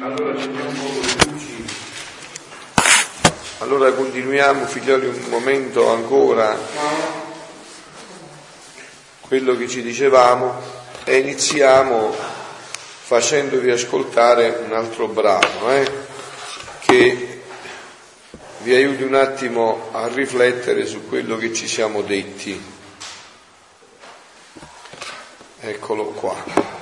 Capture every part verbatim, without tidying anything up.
Allora Allora continuiamo, figlioli, un momento ancora quello che ci dicevamo e iniziamo facendovi ascoltare un altro brano eh, che vi aiuti un attimo a riflettere su quello che ci siamo detti. Eccolo qua.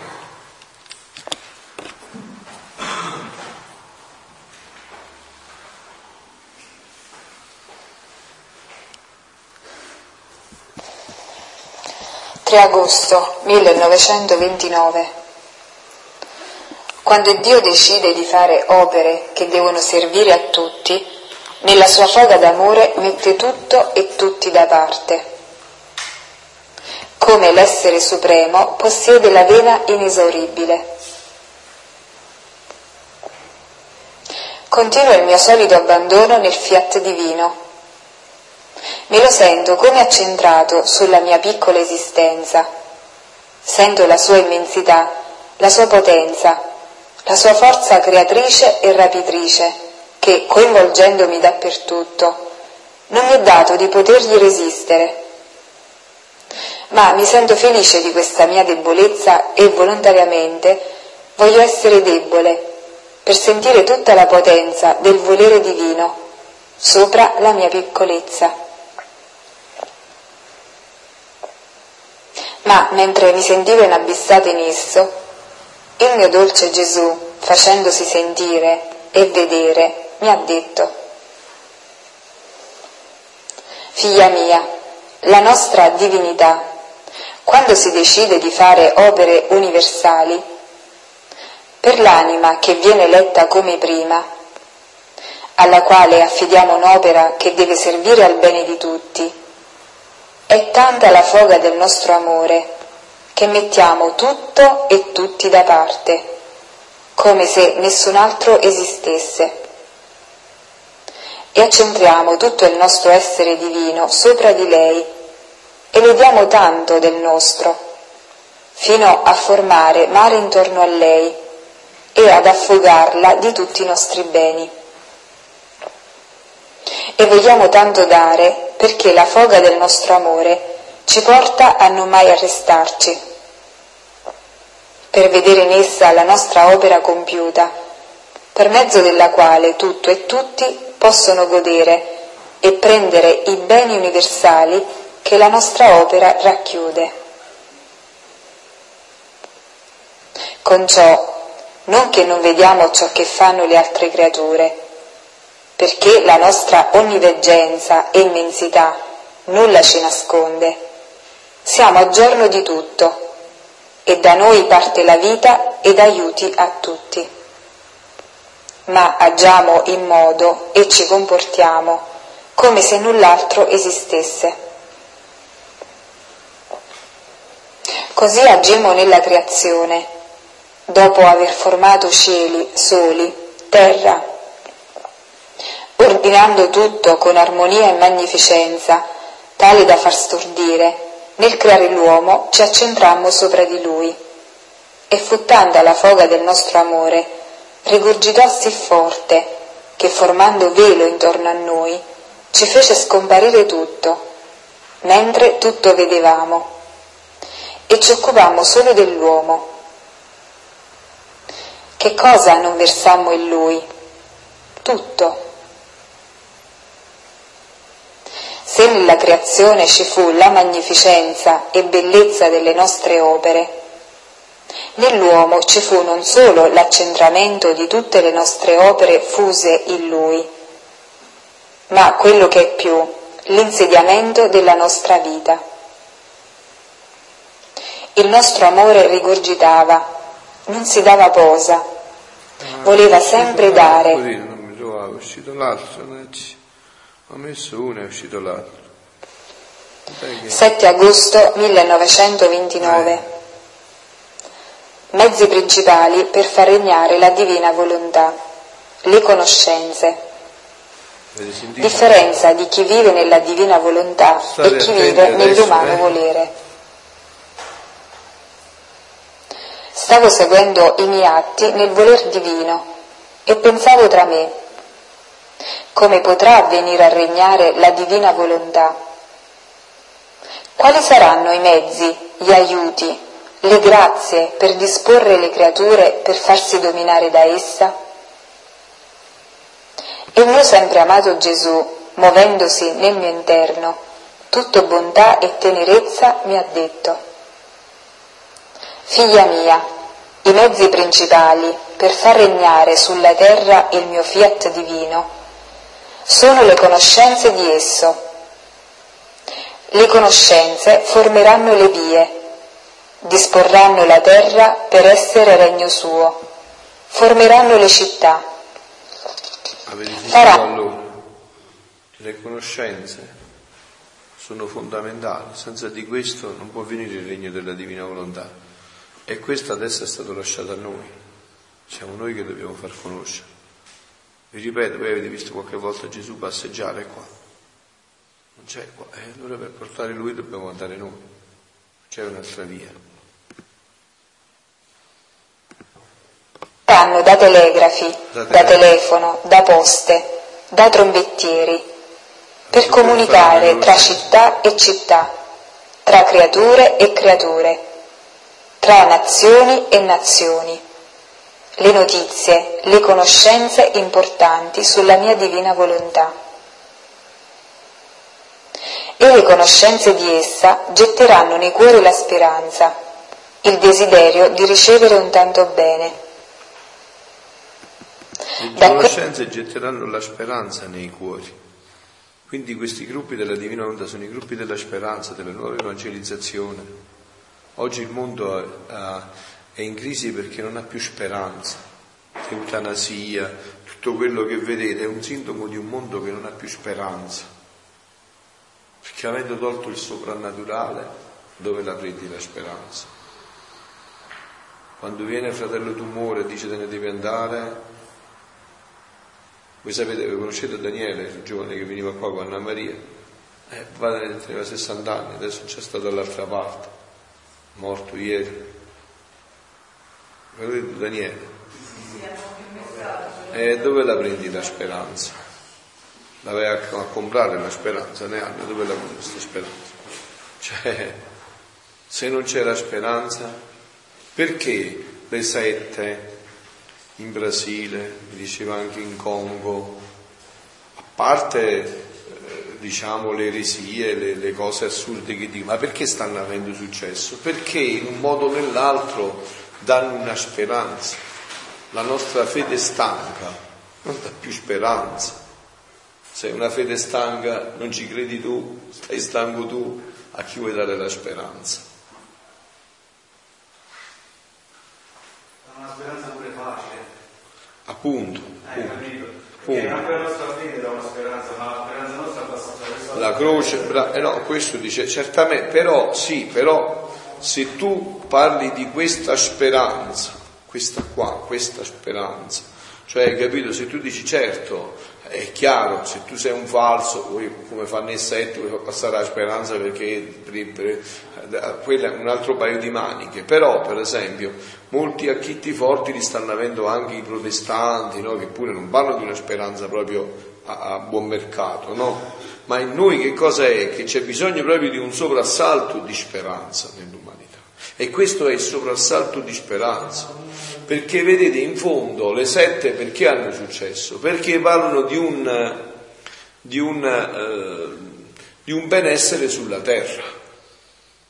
tre agosto millenovecentoventinove. Quando Dio decide di fare opere che devono servire a tutti, nella sua foga d'amore mette tutto e tutti da parte. Come l'essere supremo possiede la vena inesauribile. Continuo il mio solido abbandono nel Fiat divino. Me lo sento come accentrato sulla mia piccola esistenza. Sento la sua immensità, la sua potenza, la sua forza creatrice e rapitrice, che, coinvolgendomi dappertutto, non mi è dato di potergli resistere. Ma mi sento felice di questa mia debolezza e volontariamente voglio essere debole, per sentire tutta la potenza del volere divino sopra la mia piccolezza. Ma mentre mi sentivo inabissata in esso, il mio dolce Gesù, facendosi sentire e vedere, mi ha detto: «Figlia mia, la nostra divinità, quando si decide di fare opere universali, per l'anima che viene eletta come prima, alla quale affidiamo un'opera che deve servire al bene di tutti, è tanta la foga del nostro amore che mettiamo tutto e tutti da parte, come se nessun altro esistesse, e accentriamo tutto il nostro essere divino sopra di lei e le diamo tanto del nostro, fino a formare mare intorno a lei e ad affogarla di tutti i nostri beni. E vogliamo tanto dare, perché la foga del nostro amore ci porta a non mai arrestarci, per vedere in essa la nostra opera compiuta, per mezzo della quale tutto e tutti possono godere e prendere i beni universali che la nostra opera racchiude. Con ciò, non che non vediamo ciò che fanno le altre creature, perché la nostra onniveggenza e immensità nulla ci nasconde. Siamo a giorno di tutto, e da noi parte la vita ed aiuti a tutti. Ma agiamo in modo e ci comportiamo come se null'altro esistesse. Così agimmo nella creazione, dopo aver formato cieli, soli, terra, ordinando tutto con armonia e magnificenza, tale da far stordire. Nel creare l'uomo ci accentrammo sopra di lui, e fu tanta la foga del nostro amore, rigurgitò sì forte, che formando velo intorno a noi, ci fece scomparire tutto, mentre tutto vedevamo, e ci occupammo solo dell'uomo. Che cosa non versammo in lui? Tutto. Se nella creazione ci fu la magnificenza e bellezza delle nostre opere, nell'uomo ci fu non solo l'accentramento di tutte le nostre opere fuse in lui, ma quello che è più, l'insediamento della nostra vita. Il nostro amore rigurgitava, non si dava posa, voleva sempre dare. Ho messo uno e è uscito l'altro. Perché? sette agosto millenovecentoventinove. Eh. Mezzi principali per far regnare la divina volontà. Le conoscenze. Differenza di chi vive nella divina volontà State e chi vive nell'umano eh. volere. Stavo seguendo i miei atti nel voler divino e pensavo tra me: come potrà venire a regnare la divina volontà? Quali saranno i mezzi, gli aiuti, le grazie per disporre le creature per farsi dominare da essa? E il mio sempre amato Gesù, movendosi nel mio interno, tutto bontà e tenerezza, mi ha detto: figlia mia, i mezzi principali per far regnare sulla terra il mio Fiat divino sono le conoscenze di esso. Le conoscenze formeranno le vie, disporranno la terra per essere regno suo, formeranno le città. Farà... Le conoscenze sono fondamentali, senza di questo non può venire il regno della divina volontà, e questo adesso è stato lasciato a noi, siamo noi che dobbiamo far conoscere. Vi ripeto, voi avete visto qualche volta Gesù passeggiare qua, non c'è qua, e allora per portare lui dobbiamo andare noi, c'è un'altra via. Danno da telegrafi, da, da telefono, da poste, da trombettieri, per comunicare tra città e città, tra creature e creature, tra nazioni e nazioni, le notizie, le conoscenze importanti sulla mia divina volontà. E le conoscenze di essa getteranno nei cuori la speranza, il desiderio di ricevere un tanto bene. Le conoscenze getteranno la speranza nei cuori. Quindi questi gruppi della Divina Volontà sono i gruppi della speranza, della nuova evangelizzazione. Oggi il mondo è in crisi perché non ha più speranza. Eutanasia, tutto quello che vedete è un sintomo di un mondo che non ha più speranza. Perché avendo tolto il soprannaturale, dove la prendi la speranza? Quando viene fratello tumore e dice te ne devi andare... Voi sapete, voi conoscete Daniele, il giovane che veniva qua con Anna Maria, eh, il padre aveva sessanta anni, adesso c'è stato dall'altra parte, morto ieri. Avete detto Daniele? Eh, dove la prendi la speranza? La vai a comprare la speranza, ne hanno, dove la prendi questa speranza? Cioè, se non c'è la speranza, perché le sette... in Brasile, mi diceva anche in Congo, a parte eh, diciamo le eresie, le, le cose assurde che dicono, ma perché stanno avendo successo? Perché in un modo o nell'altro danno una speranza. La nostra fede stanca non dà più speranza. Se una fede stanca non ci credi tu, stai stanco tu, a chi vuoi dare la speranza? Una speranza pure facile. Appunto, appunto, eh, appunto. La nostra fede dà una speranza, ma la speranza nostra è abbastanza... La croce, bra- eh no, questo dice, certamente, però sì, però se tu parli di questa speranza, questa qua, questa speranza, cioè hai capito, se tu dici certo, è chiaro, se tu sei un falso, come fanno i sette, vuoi far passare la speranza perché per, per, quella è un altro paio di maniche, però per esempio... Molti acchitti forti li stanno avendo anche i protestanti, no? Che pure non parlo di una speranza proprio a, a buon mercato, no? Ma in noi che cosa è? Che c'è bisogno proprio di un soprassalto di speranza nell'umanità. E questo è il soprassalto di speranza. Perché vedete, in fondo, le sette perché hanno successo? Perché parlano di un, di un, eh, di un benessere sulla terra,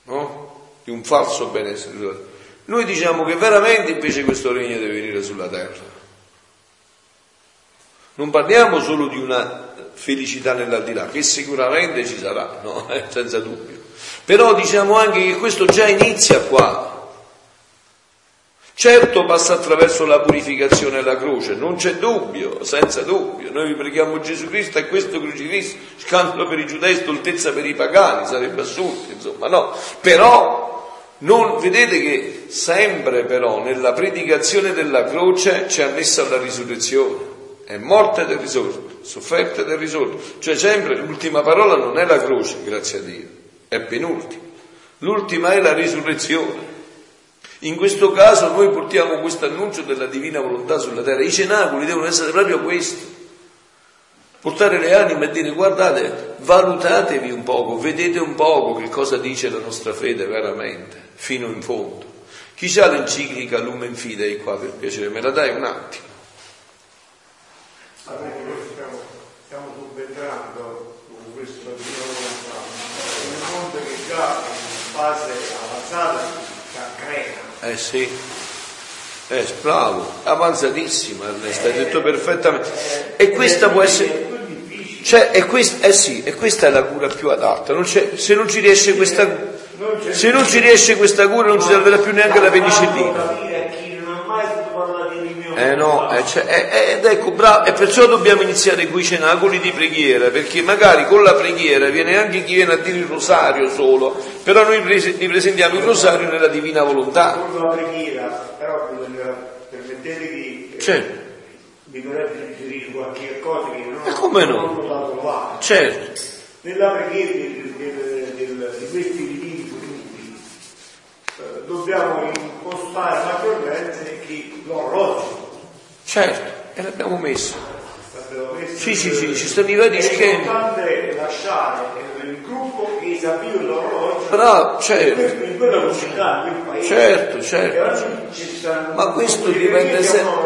no? Di un falso benessere sulla terra. Noi diciamo che veramente invece questo regno deve venire sulla terra. Non parliamo solo di una felicità nell'aldilà, che sicuramente ci sarà, no? Eh, senza dubbio. Però diciamo anche che questo già inizia qua. Certo passa attraverso la purificazione e la croce, non c'è dubbio, senza dubbio. Noi vi preghiamo Gesù Cristo e questo crocifisso, scandalo per i giudei, stoltezza per i pagani, sarebbe assurdo, insomma, no? Però... Non, vedete che sempre però nella predicazione della croce c'è annessa la risurrezione, è morte del risorto, sofferta del risorto, cioè sempre l'ultima parola non è la croce, grazie a Dio, è penultima, l'ultima è la risurrezione. In questo caso noi portiamo questo annuncio della divina volontà sulla terra. I cenacoli devono essere proprio questo, portare le anime e dire: guardate, valutatevi un poco, vedete un poco che cosa dice la nostra fede veramente, fino in fondo. Chi c'ha l'enciclica Lumen Fidei qua, per piacere, me la dai un attimo? Sapete, noi stiamo, stiamo subentrando con questo divina volontà in un mondo che già in fase avanzata crea. Eh sì, è eh, bravo, avanzatissima Ernesto, eh, hai detto perfettamente. Eh, e questa eh, può essere... Cioè, è questa, eh sì, e questa è la cura più adatta. Non c'è, se non ci riesce questa, non se non ci riesce questa cura, non ci servirà più neanche la penicillina. Eh no, eh, cioè, eh, ed ecco, bravo, e perciò dobbiamo iniziare quei cenacoli di preghiera, perché magari con la preghiera viene anche chi viene a dire il rosario solo, però noi gli presentiamo il rosario nella divina volontà. Con la preghiera, però permettete di... Certo. Di dover digerire qualche cosa che non... E come no? Certo. Nella preghiera del, del, del, di questi divini punti eh, dobbiamo impostare maggiormente che l'orologio. Certo, e l'abbiamo messo. L'abbiamo messo sì, sì, sì, ci stanno i vari schemi. È importante lasciare nel gruppo che esabire l'orologio. Bravo, certo. In quella velocità, in quel paese. Certo, certo. Stanno, ma questo dipende sempre.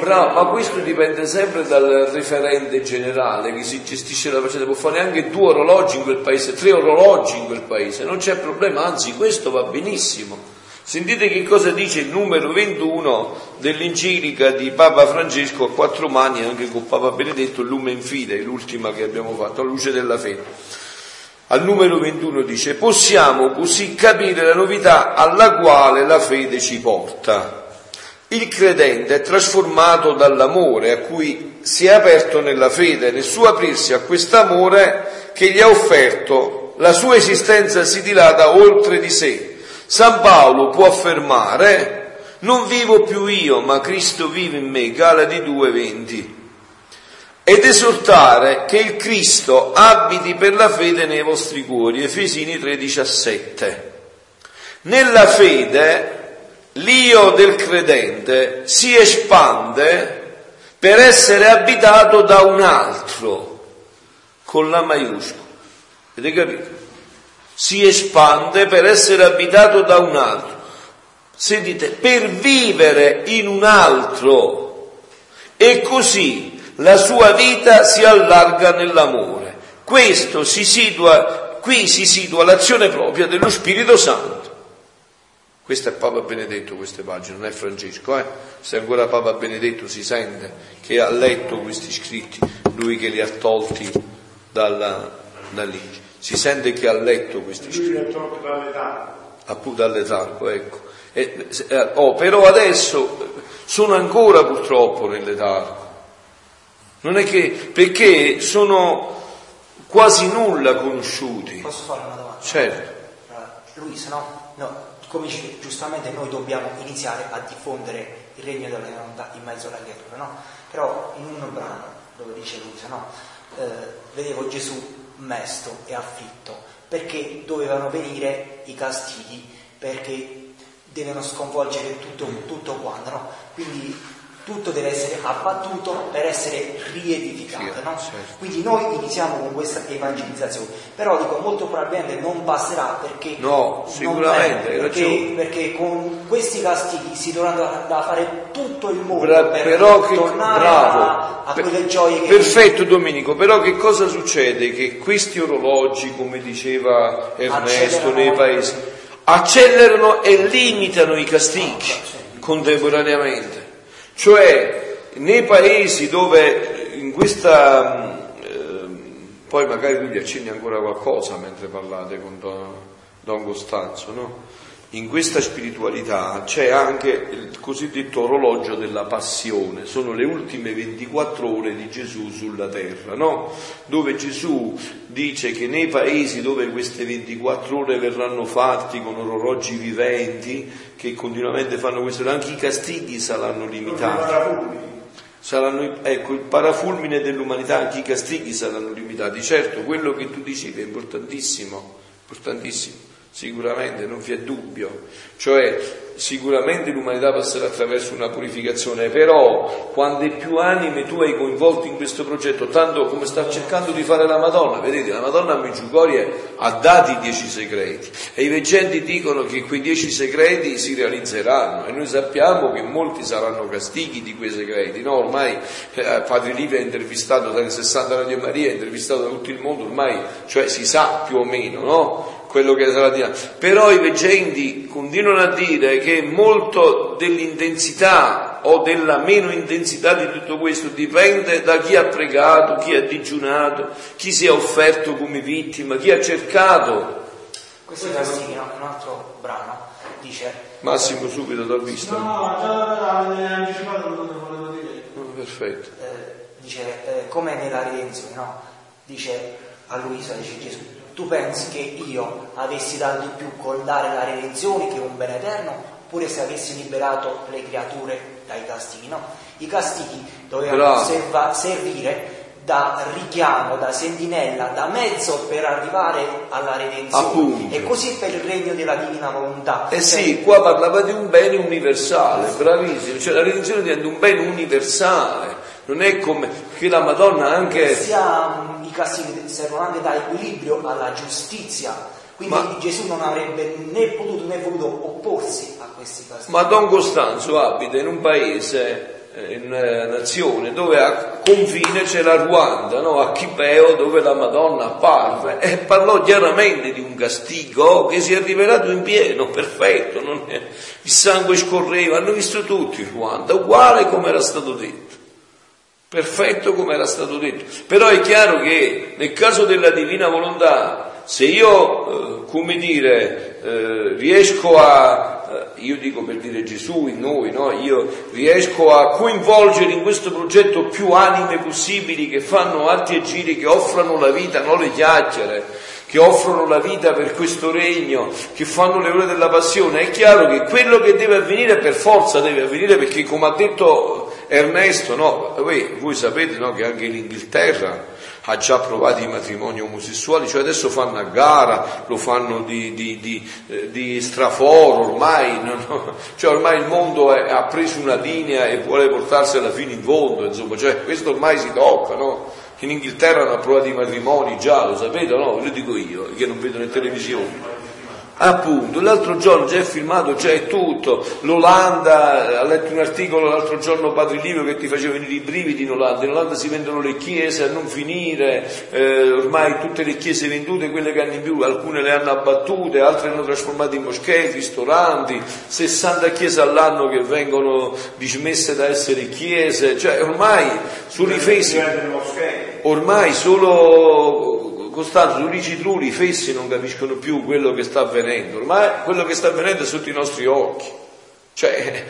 Bravo, ma questo dipende sempre dal referente generale che si gestisce la faccenda. Può fare anche due orologi in quel paese, tre orologi in quel paese, non c'è problema, anzi, questo va benissimo. Sentite che cosa dice il numero ventuno dell'enciclica di Papa Francesco a quattro mani, anche con Papa Benedetto, Lumen Fidei, l'ultima che abbiamo fatto, a luce della fede. Al numero ventuno dice: possiamo così capire la novità alla quale la fede ci porta. Il credente è trasformato dall'amore a cui si è aperto nella fede, nel suo aprirsi a quest'amore che gli ha offerto, la sua esistenza si dilata oltre di sé. San Paolo può affermare: non vivo più io, ma Cristo vive in me, Galati due venti, ed esortare che il Cristo abiti per la fede nei vostri cuori, Efesini tre diciassette. Nella fede l'io del credente si espande per essere abitato da un altro, con la maiuscola. Avete capito? Si espande per essere abitato da un altro. Sentite, per vivere in un altro, e così la sua vita si allarga nell'amore. Questo si situa, qui si situa l'azione propria dello Spirito Santo. Questo è Papa Benedetto, queste pagine, non è Francesco, eh? Se ancora Papa Benedetto si sente che ha letto questi scritti, lui che li ha tolti dalla, da lì. Si sente che ha letto questi scritti. Lui li ha tolti dal letargo. Appunto, dal letargo, ecco. E, oh, però adesso sono ancora purtroppo nel letargo. Non è che... perché sono quasi nulla conosciuti. Posso fare una domanda? Certo. Luisa, no? No. Come dice, giustamente noi dobbiamo iniziare a diffondere il regno della volontà in mezzo alla creatura, no? Però in un brano dove dice Luisa, no? Eh, vedevo Gesù mesto e afflitto, perché dovevano venire i castighi, perché devono sconvolgere tutto, tutto quanto, no? Quindi tutto deve essere abbattuto per essere riedificato, no? Quindi noi iniziamo con questa evangelizzazione, però dico, molto probabilmente non passerà, perché no, sicuramente non è, perché, perché con questi castighi si dovrà da fare tutto il mondo Bra- per però tornare che, bravo, a, a per, quelle gioie che perfetto vi... Domenico, però che cosa succede? Che questi orologi, come diceva Ernesto, accelerano nei paesi accelerano e limitano i castighi contemporaneamente. Cioè, nei paesi dove in questa... Ehm, poi magari tu gli accenni ancora qualcosa mentre parlate con Don, Don Costanzo, no? In questa spiritualità c'è anche il cosiddetto orologio della passione, sono le ultime ventiquattro ore di Gesù sulla terra, no? Dove Gesù dice che nei paesi dove queste ventiquattro ore verranno fatti con orologi viventi che continuamente fanno questo, anche i castighi saranno limitati. Saranno, ecco, il parafulmine dell'umanità, anche i castighi saranno limitati. Certo, quello che tu dicevi è importantissimo, importantissimo. Sicuramente, non vi è dubbio, cioè sicuramente l'umanità passerà attraverso una purificazione, però quante più anime tu hai coinvolto in questo progetto, tanto come sta cercando di fare la Madonna. Vedete, la Madonna a Medjugorje ha dato i dieci segreti e i veggenti dicono che quei dieci segreti si realizzeranno, e noi sappiamo che molti saranno castighi di quei segreti, no? Ormai eh, Padre Livio è intervistato dalle sessanta Radio Maria, è intervistato da tutto il mondo, ormai cioè si sa più o meno, no? Quello che sarà di là. Però i veggenti continuano a dire che molto dell'intensità o della meno intensità di tutto questo dipende da chi ha pregato, chi ha digiunato, chi si è offerto come vittima, chi ha cercato. Questo è Massimo, un altro brano, dice. Massimo subito dal visto. No, già ne hai anticipato quello che volevo dire. Perfetto. Eh, dice, eh, come nella redenzione, no? Dice a Luisa, dice Gesù: tu pensi che io avessi dato di più col dare la redenzione, che un bene eterno, oppure se avessi liberato le creature dai castighi? No, i castighi dovevano serva, servire da richiamo, da sentinella, da mezzo per arrivare alla redenzione. Appunto. E così per il regno della divina volontà. E eh sì, qua parlava di un bene universale, bravissimo, cioè la redenzione diventa un bene universale, non è come che la Madonna anche... Siamo... I castighi servono anche da equilibrio alla giustizia, quindi ma, Gesù non avrebbe né potuto né voluto opporsi a questi castighi. Ma Don Costanzo abita in un paese, in una nazione dove a confine c'è la Ruanda, no? A Kibeho, dove la Madonna apparve e parlò chiaramente di un castigo che si è rivelato in pieno, perfetto, non è... il sangue scorreva, hanno visto tutti in Ruanda, uguale come era stato detto. Perfetto come era stato detto. Però è chiaro che nel caso della divina volontà, se io, eh, come dire, eh, riesco a, eh, io dico per dire Gesù in noi, no? Io riesco a coinvolgere in questo progetto più anime possibili che fanno atti e giri, che offrano la vita, non le chiacchiere, che offrono la vita per questo regno, che fanno le ore della passione, è chiaro che quello che deve avvenire per forza deve avvenire, perché come ha detto Ernesto, no, voi, voi sapete, no, che anche l'Inghilterra ha già approvato i matrimoni omosessuali, cioè adesso fanno a gara, lo fanno di, di, di, eh, di straforo ormai, no, no? Cioè ormai il mondo è, ha preso una linea e vuole portarsela fino in fondo, insomma, cioè questo ormai si tocca, no? In Inghilterra hanno approvato i matrimoni già, lo sapete, no? Lo dico io, che non vedo in televisione. Appunto, l'altro giorno già è filmato, già è tutto. L'Olanda, ha letto un articolo l'altro giorno Padre Livio che ti faceva venire i brividi in Olanda. In Olanda si vendono le chiese a non finire, eh, ormai tutte le chiese vendute, quelle che hanno in più, alcune le hanno abbattute, altre le hanno trasformate in moschee, ristoranti, sessanta chiese all'anno che vengono dismesse da essere chiese, cioè ormai sulle fesse, ormai solo... Costanzo, tu dici tu, i fessi non capiscono più quello che sta avvenendo, ormai quello che sta avvenendo è sotto i nostri occhi, cioè,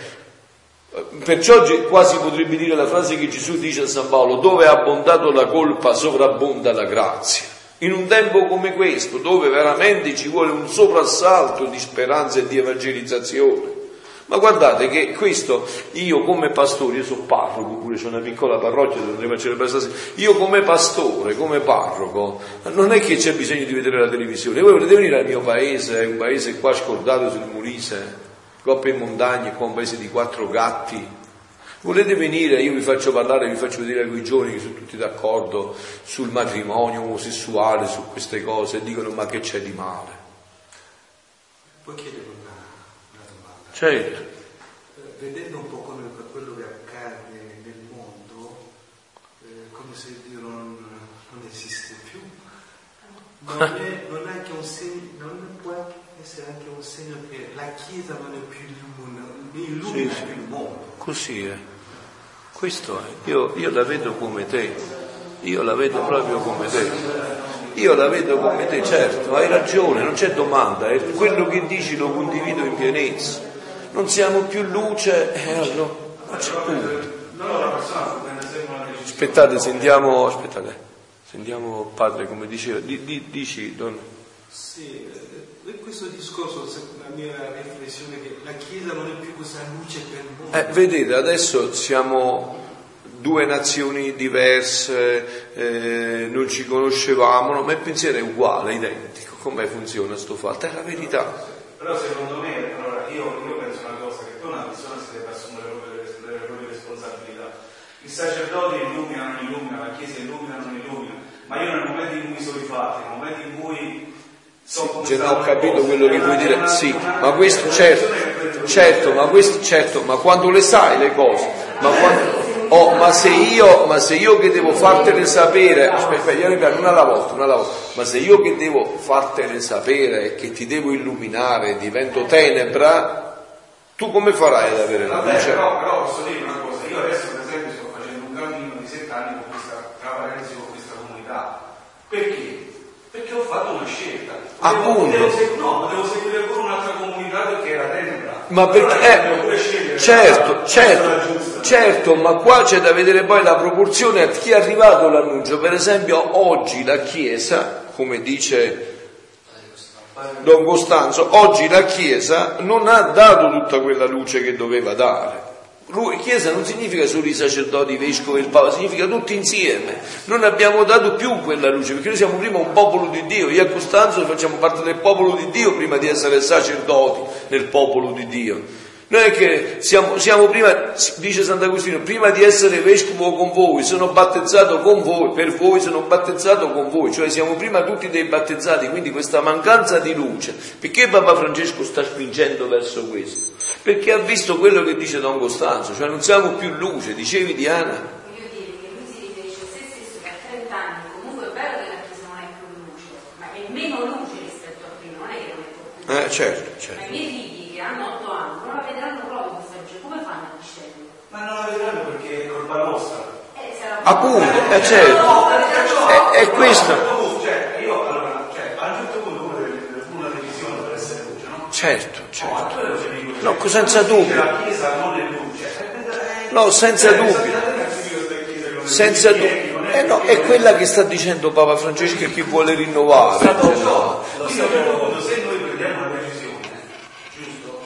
perciò quasi potrebbe dire la frase che Gesù dice a San Paolo: dove è abbondato la colpa sovrabbonda la grazia. In un tempo come questo, dove veramente ci vuole un soprassalto di speranza e di evangelizzazione. Ma guardate che questo, io come pastore, io sono parroco pure, c'è una piccola parrocchia dove andremo a celebrare stasera, io come pastore, come parroco, non è che c'è bisogno di vedere la televisione. Voi volete venire al mio paese, un paese qua scordato sul Molise, coppe in montagna, qua un paese di quattro gatti, volete venire, io vi faccio parlare, vi faccio vedere quei giovani che sono tutti d'accordo sul matrimonio omosessuale, su queste cose, e dicono: ma che c'è di male? Poi chiedevo, certo, vedendo un po' come, quello che accade nel mondo, eh, come se Dio non, non esiste più, non è, non è anche un segno, non può essere anche un segno che la Chiesa non è più l'una, l'una sì, più il mondo. Così è, questo è, io, io la vedo come te, io la vedo proprio come te. Io la vedo come te, certo, hai ragione, non c'è domanda, è quello che dici lo condivido in pienezza. Non siamo più luce, eh, allora non c'è punto. Aspettate, sentiamo, aspettate, sentiamo padre come diceva, di, di, dici donna. Sì, in questo discorso la mia riflessione è che la Chiesa non è più questa luce per noi. Eh, vedete, adesso siamo due nazioni diverse, eh, non ci conoscevamo, no? Ma il pensiero è uguale, identico. come funziona sto fatto, è la verità. Però secondo me, allora io, io penso una cosa, che poi una persona si deve assumere le proprie, le proprie responsabilità. Il sacerdote illumina, non illumina, la chiesa illumina, non illumina, ma io nel momento in cui sono i fatti, nel momento in cui sono... Cioè, ho capito cose, quello che vuoi dire, una, sì, una, ma questo certo, certo, ma questo certo, ma quando le sai le cose, ma quando... Oh, ma se io, ma se io che devo fartene sapere, aspetta, una alla volta, una alla volta, ma se io che devo fartene sapere e che ti devo illuminare, divento tenebra, tu come farai ad avere la luce? Però, però posso dire una cosa, io adesso per esempio sto facendo un cammino di sette anni con questa, tra parentesi, con questa comunità. Perché? Perché ho fatto una scelta. Appunto. Devo, devo, no, devo seguire pure un'altra comunità perché era tenebra. Ma perché? Allora, eh, pure scegliere, certo, la, certo. Certo, ma qua c'è da vedere poi la proporzione a chi è arrivato l'annuncio. Per esempio oggi la Chiesa, come dice Don Costanzo, oggi la Chiesa non ha dato tutta quella luce che doveva dare. Chiesa non significa solo i sacerdoti, i vescovi e il Papa, significa tutti insieme. Non abbiamo dato più quella luce, perché noi siamo prima un popolo di Dio. Io a Costanzo facciamo parte del popolo di Dio prima di essere sacerdoti nel popolo di Dio. Noi che siamo, siamo prima, dice Sant'Agostino, prima di essere vescovo con voi, sono battezzato con voi, per voi sono battezzato con voi, cioè siamo prima tutti dei battezzati, quindi questa mancanza di luce. Perché Papa Francesco sta spingendo verso questo? Perché ha visto quello che dice Don Costanzo, cioè non siamo più luce, dicevi Diana? Eh, certo, certo. Ma i miei figli che hanno otto anni non la vedranno proprio questa luce, come fanno a discernere? Ma non la vedranno perché è colpa nostra. Eh, appunto, è certo. È questo. Cioè, io allora, cioè, a un certo punto una decisione deve essere luce, no? Certo, certo. No, senza dubbio. La Chiesa non è luce. No, senza dubbio. Senza dubbio. Eh no, è quella che sta dicendo Papa Francesco e chi vuole rinnovare. No, se noi prendiamo una decisione, giusto?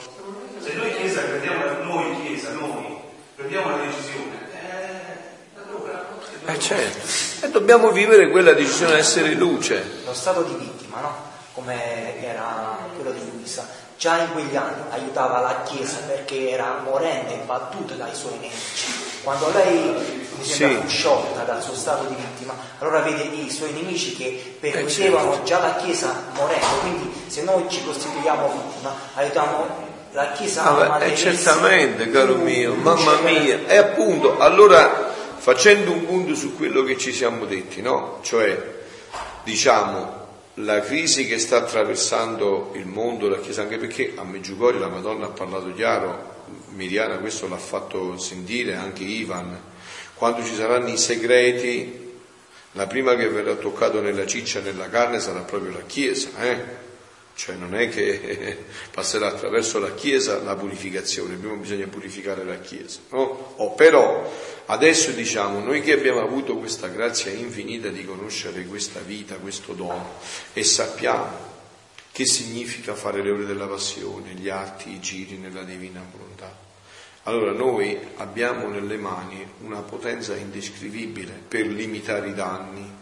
Se noi Chiesa prendiamo, noi Chiesa, noi prendiamo una decisione, eh, allora, eh certo, e eh, dobbiamo vivere quella decisione, essere luce. Lo stato di vittima, no? Come era quello di Luisa, già in quegli anni aiutava la Chiesa perché era morente e battuta dai suoi nemici. Quando lei sì. fu sciolta dal suo stato di vittima, allora vede i suoi nemici che permettevano eh certo. già la Chiesa morendo. Quindi se noi ci costituiamo vittima, aiutiamo la Chiesa ah, a mantenere. E certamente, caro mio, mamma mia. E appunto, allora facendo un punto su quello che ci siamo detti, no? Cioè, diciamo, la crisi che sta attraversando il mondo, la Chiesa, anche perché a Medjugorje la Madonna ha parlato chiaro, Miriana questo l'ha fatto sentire, anche Ivan, quando ci saranno i segreti, la prima che verrà toccata nella ciccia, nella carne, sarà proprio la Chiesa, eh? Cioè non è che passerà attraverso la Chiesa la purificazione, prima bisogna purificare la Chiesa, no? Oh, però adesso diciamo, noi che abbiamo avuto questa grazia infinita di conoscere questa vita, questo dono, e sappiamo che significa fare le ore della passione, gli atti, i giri nella divina volontà. Allora noi abbiamo nelle mani una potenza indescrivibile per limitare i danni.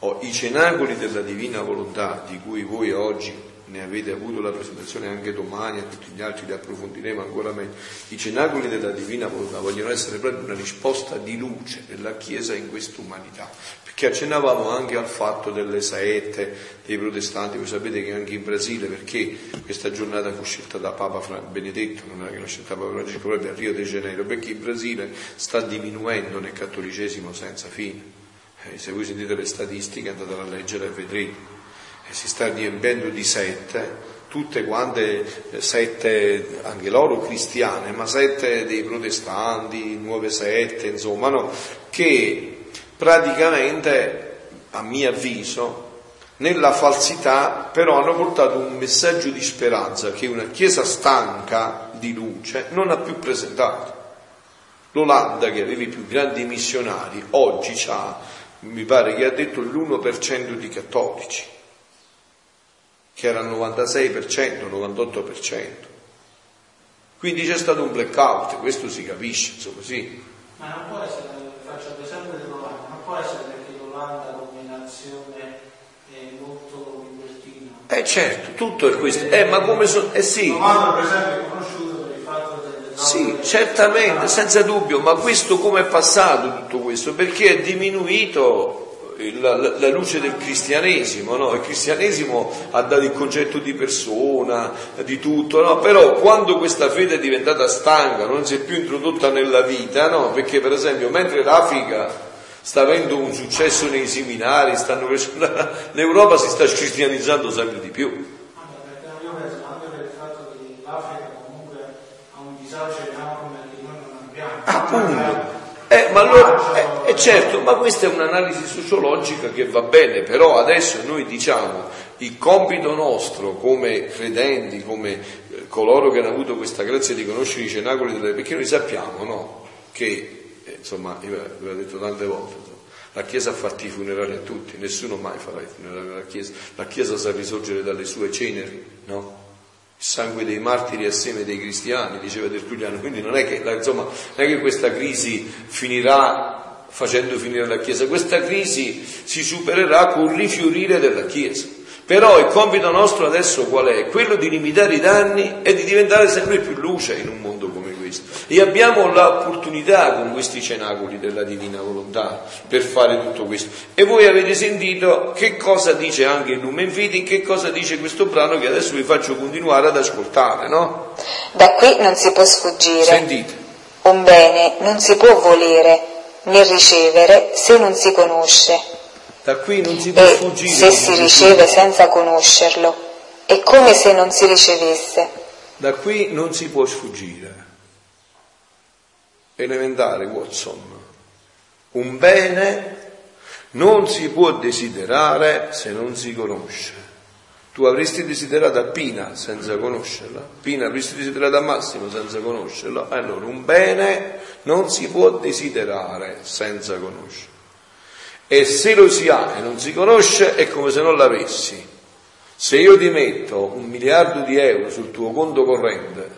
Oh, i cenacoli della divina volontà, di cui voi oggi ne avete avuto la presentazione, anche domani, a tutti gli altri li approfondiremo ancora meglio, i cenacoli della divina volontà vogliono essere proprio una risposta di luce della Chiesa in quest'umanità. Che accennavamo anche al fatto delle saette dei protestanti. Voi sapete che anche in Brasile, perché questa giornata fu scelta da Papa Benedetto, non era che l'ha scelta Papa Francesco, proprio a Rio de Janeiro, perché il Brasile sta diminuendo nel cattolicesimo senza fine. Eh, se voi sentite le statistiche andate a leggere e vedrete, eh, si sta riempiendo di sette, tutte quante sette, anche loro cristiane, ma sette dei protestanti, nuove sette, insomma, no, che praticamente, a mio avviso, nella falsità però hanno portato un messaggio di speranza che una Chiesa stanca di luce non ha più presentato. L'Olanda, che aveva i più grandi missionari, oggi c'ha, mi pare che ha detto, l'uno per cento di cattolici, che era il novantasei per cento, novantotto per cento. Quindi c'è stato un blackout, questo si capisce, insomma, sì. Ma non può essere, faccio l'esempio dell'Olanda, può essere perché l'Olanda è una nazione molto Eh certo, tutto è questo. Eh ma come sono? Eh sì. Sì, certamente, senza dubbio, ma questo come è passato tutto questo? Perché è diminuito la, la, la luce del cristianesimo, no? Il cristianesimo ha dato il concetto di persona, di tutto, no? Però quando questa fede è diventata stanca, non si è più introdotta nella vita, no? Perché per esempio mentre l'Africa sta avendo un successo nei seminari, stanno... l'Europa si sta cristianizzando sempre di più. Appunto, eh, ma allora, eh, eh, certo, ma questa è un'analisi sociologica che va bene, però adesso noi diciamo il compito nostro come credenti, come eh, coloro che hanno avuto questa grazia di conoscere i cenacoli delle... perché noi sappiamo, no, che eh, insomma, io ve l'ho detto tante volte, insomma, la Chiesa ha fatto i funerali a tutti, nessuno mai farà i funerali alla Chiesa, la Chiesa sa risorgere dalle sue ceneri, no? Il sangue dei martiri e seme dei cristiani, diceva Tertulliano, quindi non è, che, insomma, non è che questa crisi finirà facendo finire la Chiesa, questa crisi si supererà col rifiorire della Chiesa. Però il compito nostro adesso qual è? Quello di limitare i danni e di diventare sempre più luce in un mondo come questo. E abbiamo l'opportunità con questi cenacoli della Divina Volontà per fare tutto questo. E voi avete sentito che cosa dice anche il Lumen Fidei, che cosa dice questo brano che adesso vi faccio continuare ad ascoltare, no? Da qui non si può sfuggire. Sentite. Un bene non si può volere né ricevere se non si conosce. Da qui non si può e sfuggire. Se si riceve senza conoscerlo, è come se non si ricevesse. Da qui non si può sfuggire. Elementare, Watson. Un bene non si può desiderare se non si conosce. Tu avresti desiderato a Pina senza conoscerla, Pina avresti desiderato a Massimo senza conoscerla. Allora, un bene non si può desiderare senza conoscerlo. E se lo si ha e non si conosce è come se non l'avessi. Se io ti metto un miliardo di euro sul tuo conto corrente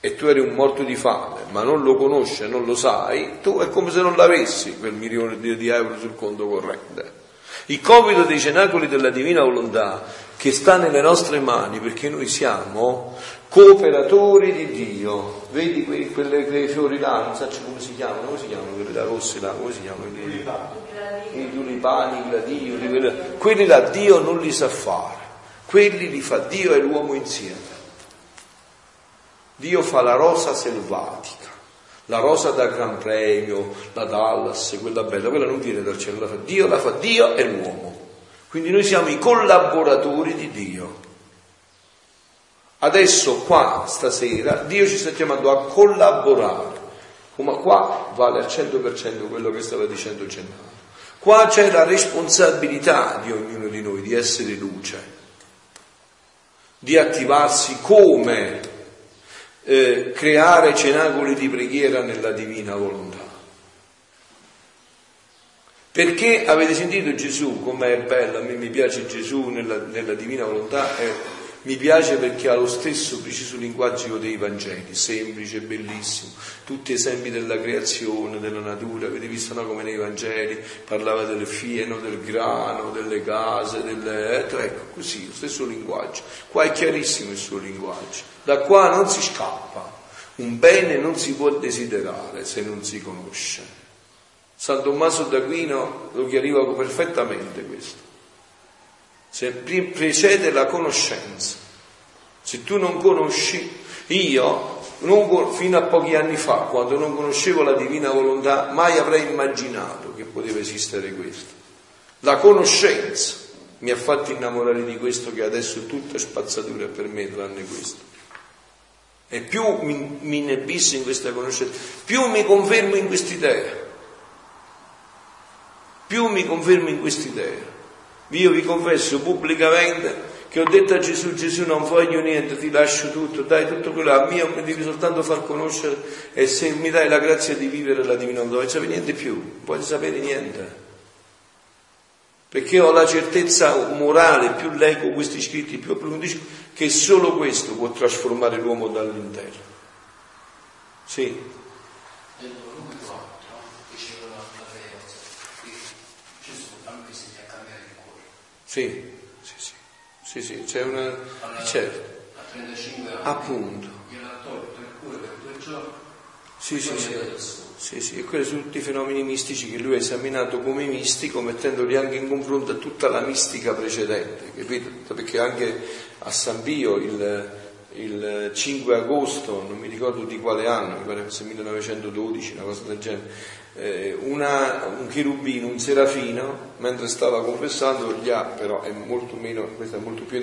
e tu eri un morto di fame ma non lo conosci e non lo sai, tu è come se non l'avessi quel milione di euro sul conto corrente. Il compito dei cenacoli della Divina Volontà che sta nelle nostre mani, perché noi siamo cooperatori di Dio. Vedi quei, quelle, quei fiori là, non so come si chiamano, come si chiamano quelli là rossi là, come si chiamano? I tulipani, i gladioli, quelli là Dio non li sa fare, quelli li fa Dio e l'uomo insieme. Dio fa la rosa selvatica, la rosa da Gran Premio, la Dallas, quella bella, quella non viene dal cielo, la fa Dio, la fa Dio e l'uomo. Quindi noi siamo i collaboratori di Dio. Adesso qua, stasera, Dio ci sta chiamando a collaborare. Ma qua vale al cento per cento quello che stava dicendo Gennaro. Qua c'è la responsabilità di ognuno di noi di essere luce, di attivarsi come eh, creare cenacoli di preghiera nella Divina Volontà. Perché avete sentito Gesù, com'è bello, a me mi piace Gesù nella, nella Divina Volontà, è... Mi piace perché ha lo stesso preciso linguaggio dei Vangeli, semplice, bellissimo, tutti esempi della creazione, della natura. Avete visto, no, come nei Vangeli parlava del fieno, del grano, delle case, delle... ecco, così, lo stesso linguaggio. Qua è chiarissimo il suo linguaggio, da qua non si scappa. Un bene non si può desiderare se non si conosce. San Tommaso d'Aquino lo chiariva perfettamente questo. Se precede la conoscenza, se tu non conosci, io non, fino a pochi anni fa, quando non conoscevo la Divina Volontà, mai avrei immaginato che poteva esistere questo. La conoscenza mi ha fatto innamorare di questo, che adesso tutta spazzatura per me tranne questo. E più mi, mi innebisso in questa conoscenza, più mi confermo in quest'idea, più mi confermo in quest'idea. Io vi confesso pubblicamente che ho detto a Gesù: Gesù, non voglio niente, ti lascio tutto, dai tutto quello a me, mi devi soltanto far conoscere, e se mi dai la grazia di vivere la Divina Volontà, non voglio sapere niente più, non voglio sapere niente, perché ho la certezza morale, più leggo questi scritti, più approfondisco, che solo questo può trasformare l'uomo dall'interno. Sì. Sì, sì, sì, Sì, sì, c'è una... Alla, certo. A trentacinque anni. Appunto. Gliel'ha tolto il cuore per due giorni. Sì, sì, sì. Sì, sì, e quelli sono tutti i fenomeni mistici che lui ha esaminato come mistico, mettendoli anche in confronto a tutta la mistica precedente, capito? Perché anche a San Pio il, il cinque agosto, non mi ricordo di quale anno, mi pare fosse millenovecentododici, una cosa del genere, eh, una, un cherubino, un serafino, mentre stava confessando, gli ha, però è molto meno, questa è molto più,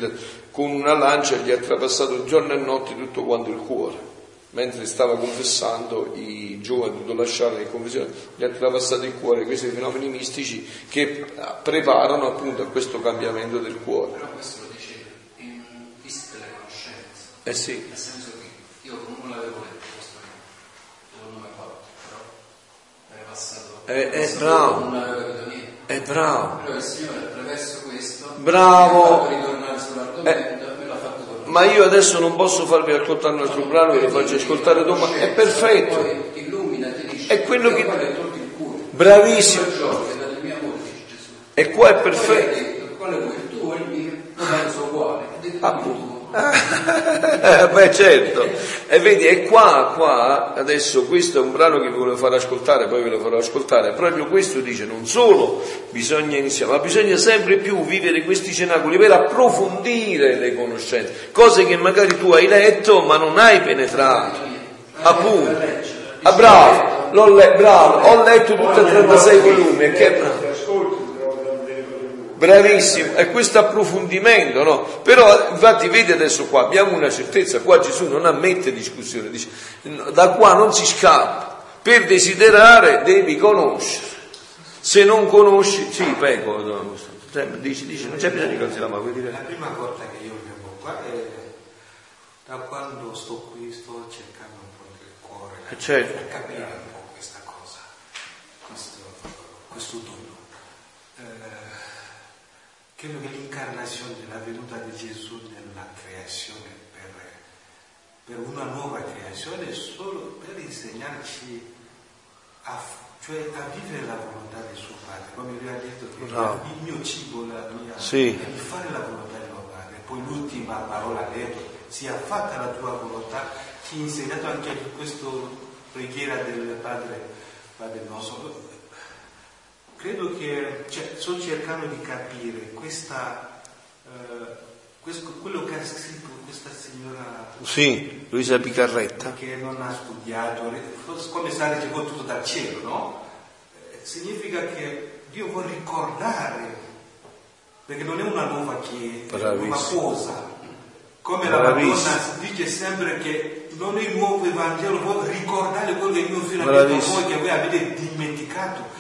con una lancia gli ha trapassato giorno e notte tutto quanto il cuore. Mentre stava confessando, i giovani hanno dovuto lasciare le confessioni, gli ha travassato il cuore, questi fenomeni mistici che preparano appunto a questo cambiamento del cuore. Però questo lo diceva in vista della conoscenza, eh sì. Nel senso che io non l'avevo letto questo libro, non l'ho mai fatto, però me ne è passato, è, è bravo, non l'avevo capito niente, è bravo, però il Signore attraverso questo bravo mi ha fatto ritornare sull'argomento. Ma io adesso non posso farvi ascoltare il nostro brano, ve lo faccio ascoltare domani, è perfetto. È quello che. Bravissimo. E qua è perfetto. Appunto. Beh, certo. E vedi, è qua, qua, adesso questo è un brano che vi volevo far ascoltare, poi ve lo farò ascoltare. Proprio questo dice, non solo bisogna iniziare, ma bisogna sempre più vivere questi cenacoli per approfondire le conoscenze, cose che magari tu hai letto ma non hai penetrato. Appunto. Ah, bravo, l'ho le- bravo, ho letto tutti e trentasei volumi, che bravo. Bravissimo, è questo approfondimento, no? Però infatti vedi adesso qua, abbiamo una certezza, qua Gesù non ammette discussione, dice da qua non si scappa, per desiderare devi conoscere, se non conosci, sì, prego, no, dici, dici, non c'è bisogno di consigliare, ma vuoi dire? La prima volta che io vengo qua è da quando sto qui, sto cercando un po' del cuore, per certo. Capire un po' questa cosa, questo, questo dono. Eh, Credo che l'incarnazione, la venuta di Gesù nella creazione, per, per una nuova creazione, è solo per insegnarci a, cioè a vivere la volontà del suo Padre. Come lui ha detto che no. Il mio cibo, la mia, sì. È di fare la volontà del mio Padre. Poi l'ultima parola ha detto, sia fatta la tua volontà, ci ha insegnato anche questa preghiera del Padre, Padre nostro. Credo che cioè, sto cercando di capire questa, eh, questo, quello che ha scritto questa signora. Sì, Luisa Piccarretta. Che non ha studiato, come sa, ricevuto tutto dal cielo, no? Eh, significa che Dio vuole ricordare, perché non è una nuova che è una cosa. Come bravissimo. La Madonna dice sempre che non è il nuovo Evangelo, vuole ricordare quello che il mio figlio ha detto voi, che voi avete dimenticato.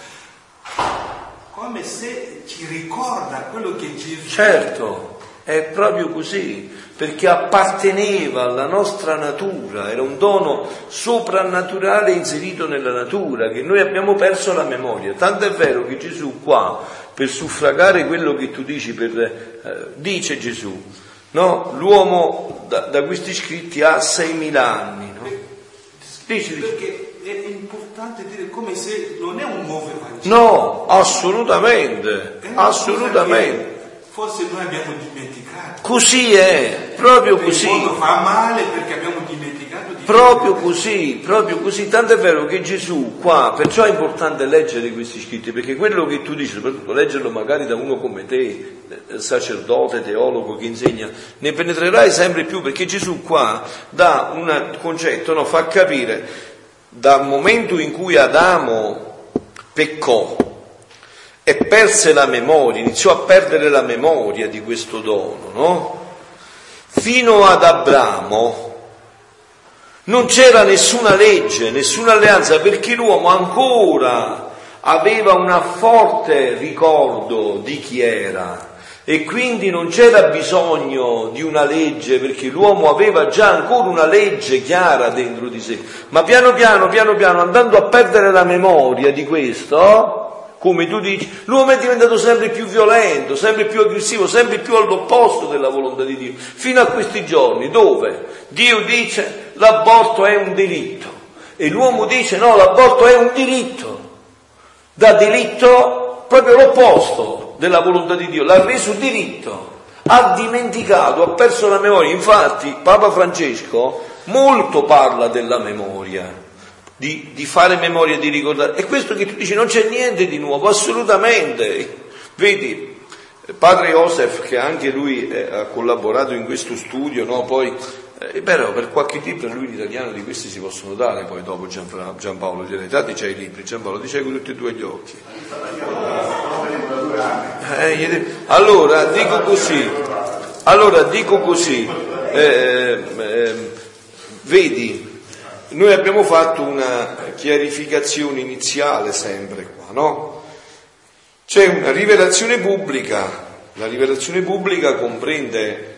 Come se ci ricorda quello che Gesù. Certo, è proprio così, perché apparteneva alla nostra natura, era un dono soprannaturale inserito nella natura, che noi abbiamo perso la memoria. Tanto è vero che Gesù qua, per suffragare quello che tu dici, per, eh, dice Gesù, no? L'uomo da, da questi scritti ha seimila anni, no? Dice, perché è importante dire come se non è un nuovo Evangelo. No, assolutamente, assolutamente. Forse noi abbiamo dimenticato. Così è, proprio così. Il mondo fa male perché abbiamo dimenticato di proprio così, proprio così. Tanto è vero che Gesù qua, perciò è importante leggere questi scritti, perché quello che tu dici, soprattutto leggerlo magari da uno come te, sacerdote, teologo che insegna, ne penetrerai sempre più, perché Gesù qua dà un concetto, no, fa capire. Dal momento in cui Adamo peccò e perse la memoria, iniziò a perdere la memoria di questo dono, no? Fino ad Abramo non c'era nessuna legge, nessuna alleanza, perché l'uomo ancora aveva un forte ricordo di chi era. E quindi non c'era bisogno di una legge, perché l'uomo aveva già ancora una legge chiara dentro di sé. Ma piano piano, piano piano, andando a perdere la memoria di questo, come tu dici, l'uomo è diventato sempre più violento, sempre più aggressivo, sempre più all'opposto della volontà di Dio. Fino a questi giorni, dove Dio dice l'aborto è un delitto e l'uomo dice no, l'aborto è un diritto. Da delitto proprio l'opposto della volontà di Dio, l'ha reso diritto, ha dimenticato, ha perso la memoria. Infatti Papa Francesco molto parla della memoria, di, di fare memoria, di ricordare. E questo che tu dici non c'è niente di nuovo, assolutamente. Vedi, Padre Joseph, che anche lui eh, ha collaborato in questo studio, no? Poi eh, però per qualche libro lui in italiano di questi si possono dare, poi dopo Gianfranco, Gianpaolo Ireto, c'è i libri, Gianpaolo ti seguo tutti e due gli occhi. Eh, allora dico così, allora dico così, eh, eh, vedi, noi abbiamo fatto una chiarificazione iniziale sempre qua, no? C'è una rivelazione pubblica, la rivelazione pubblica comprende,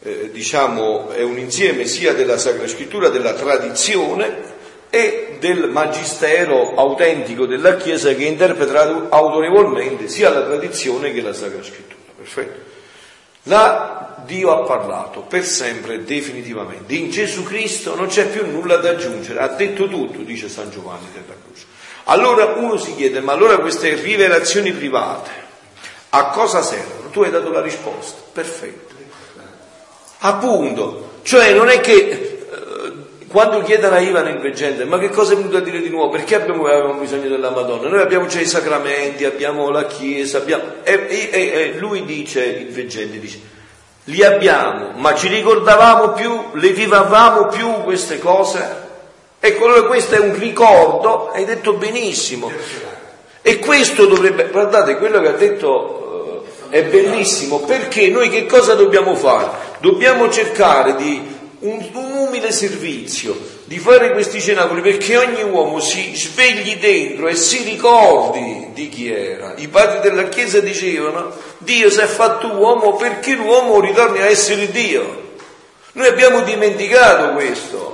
eh, diciamo, è un insieme sia della Sacra Scrittura, della tradizione e del magistero autentico della Chiesa, che interpreta autorevolmente sia la tradizione che la Sacra Scrittura. Perfetto. Là Dio ha parlato per sempre e definitivamente. In Gesù Cristo non c'è più nulla da aggiungere, ha detto tutto, dice San Giovanni della Croce. Allora uno si chiede, ma allora queste rivelazioni private a cosa servono? Tu hai dato la risposta, perfetto. Appunto, cioè non è che eh, quando chiedono a Ivan il veggente, ma che cosa è venuto a dire di nuovo? Perché abbiamo, avevamo bisogno della Madonna? Noi abbiamo già i sacramenti, abbiamo la Chiesa, abbiamo... E, e, e lui dice, il veggente dice, li abbiamo, ma ci ricordavamo più, le vivavamo più queste cose? Ecco, allora questo è un ricordo, hai detto benissimo, e questo dovrebbe, guardate, quello che ha detto eh, è bellissimo, perché noi che cosa dobbiamo fare? Dobbiamo cercare di un, un umile servizio, di fare questi cenacoli, perché ogni uomo si svegli dentro e si ricordi di chi era. I padri della Chiesa dicevano, Dio si è fatto uomo perché l'uomo ritorni a essere Dio. Noi abbiamo dimenticato questo.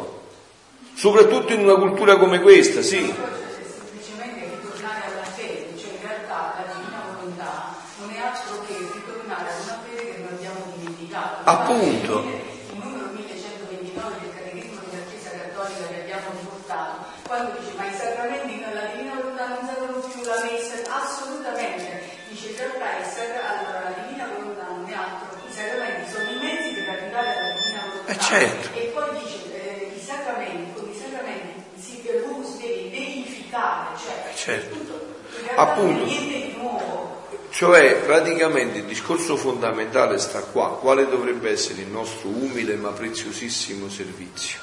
Soprattutto in una cultura come questa, sì. Semplicemente ritornare alla fede, cioè in realtà la Divina Volontà non è altro che ritornare a una fede che non abbiamo dimenticato. Appunto. Il numero millecentoventinove del Catechismo della Chiesa Cattolica che abbiamo riportato, quando dice ma i sacramenti nella Divina Volontà non servono più la messa, assolutamente, dice in realtà il sacra, allora la Divina Volontà non è altro, i sacramenti sono i mezzi per arrivare alla Divina Volontà. Eh certo. E poi dice eh, i sacramenti cioè, certo, appunto, cioè praticamente il discorso fondamentale sta qua, quale dovrebbe essere il nostro umile ma preziosissimo servizio?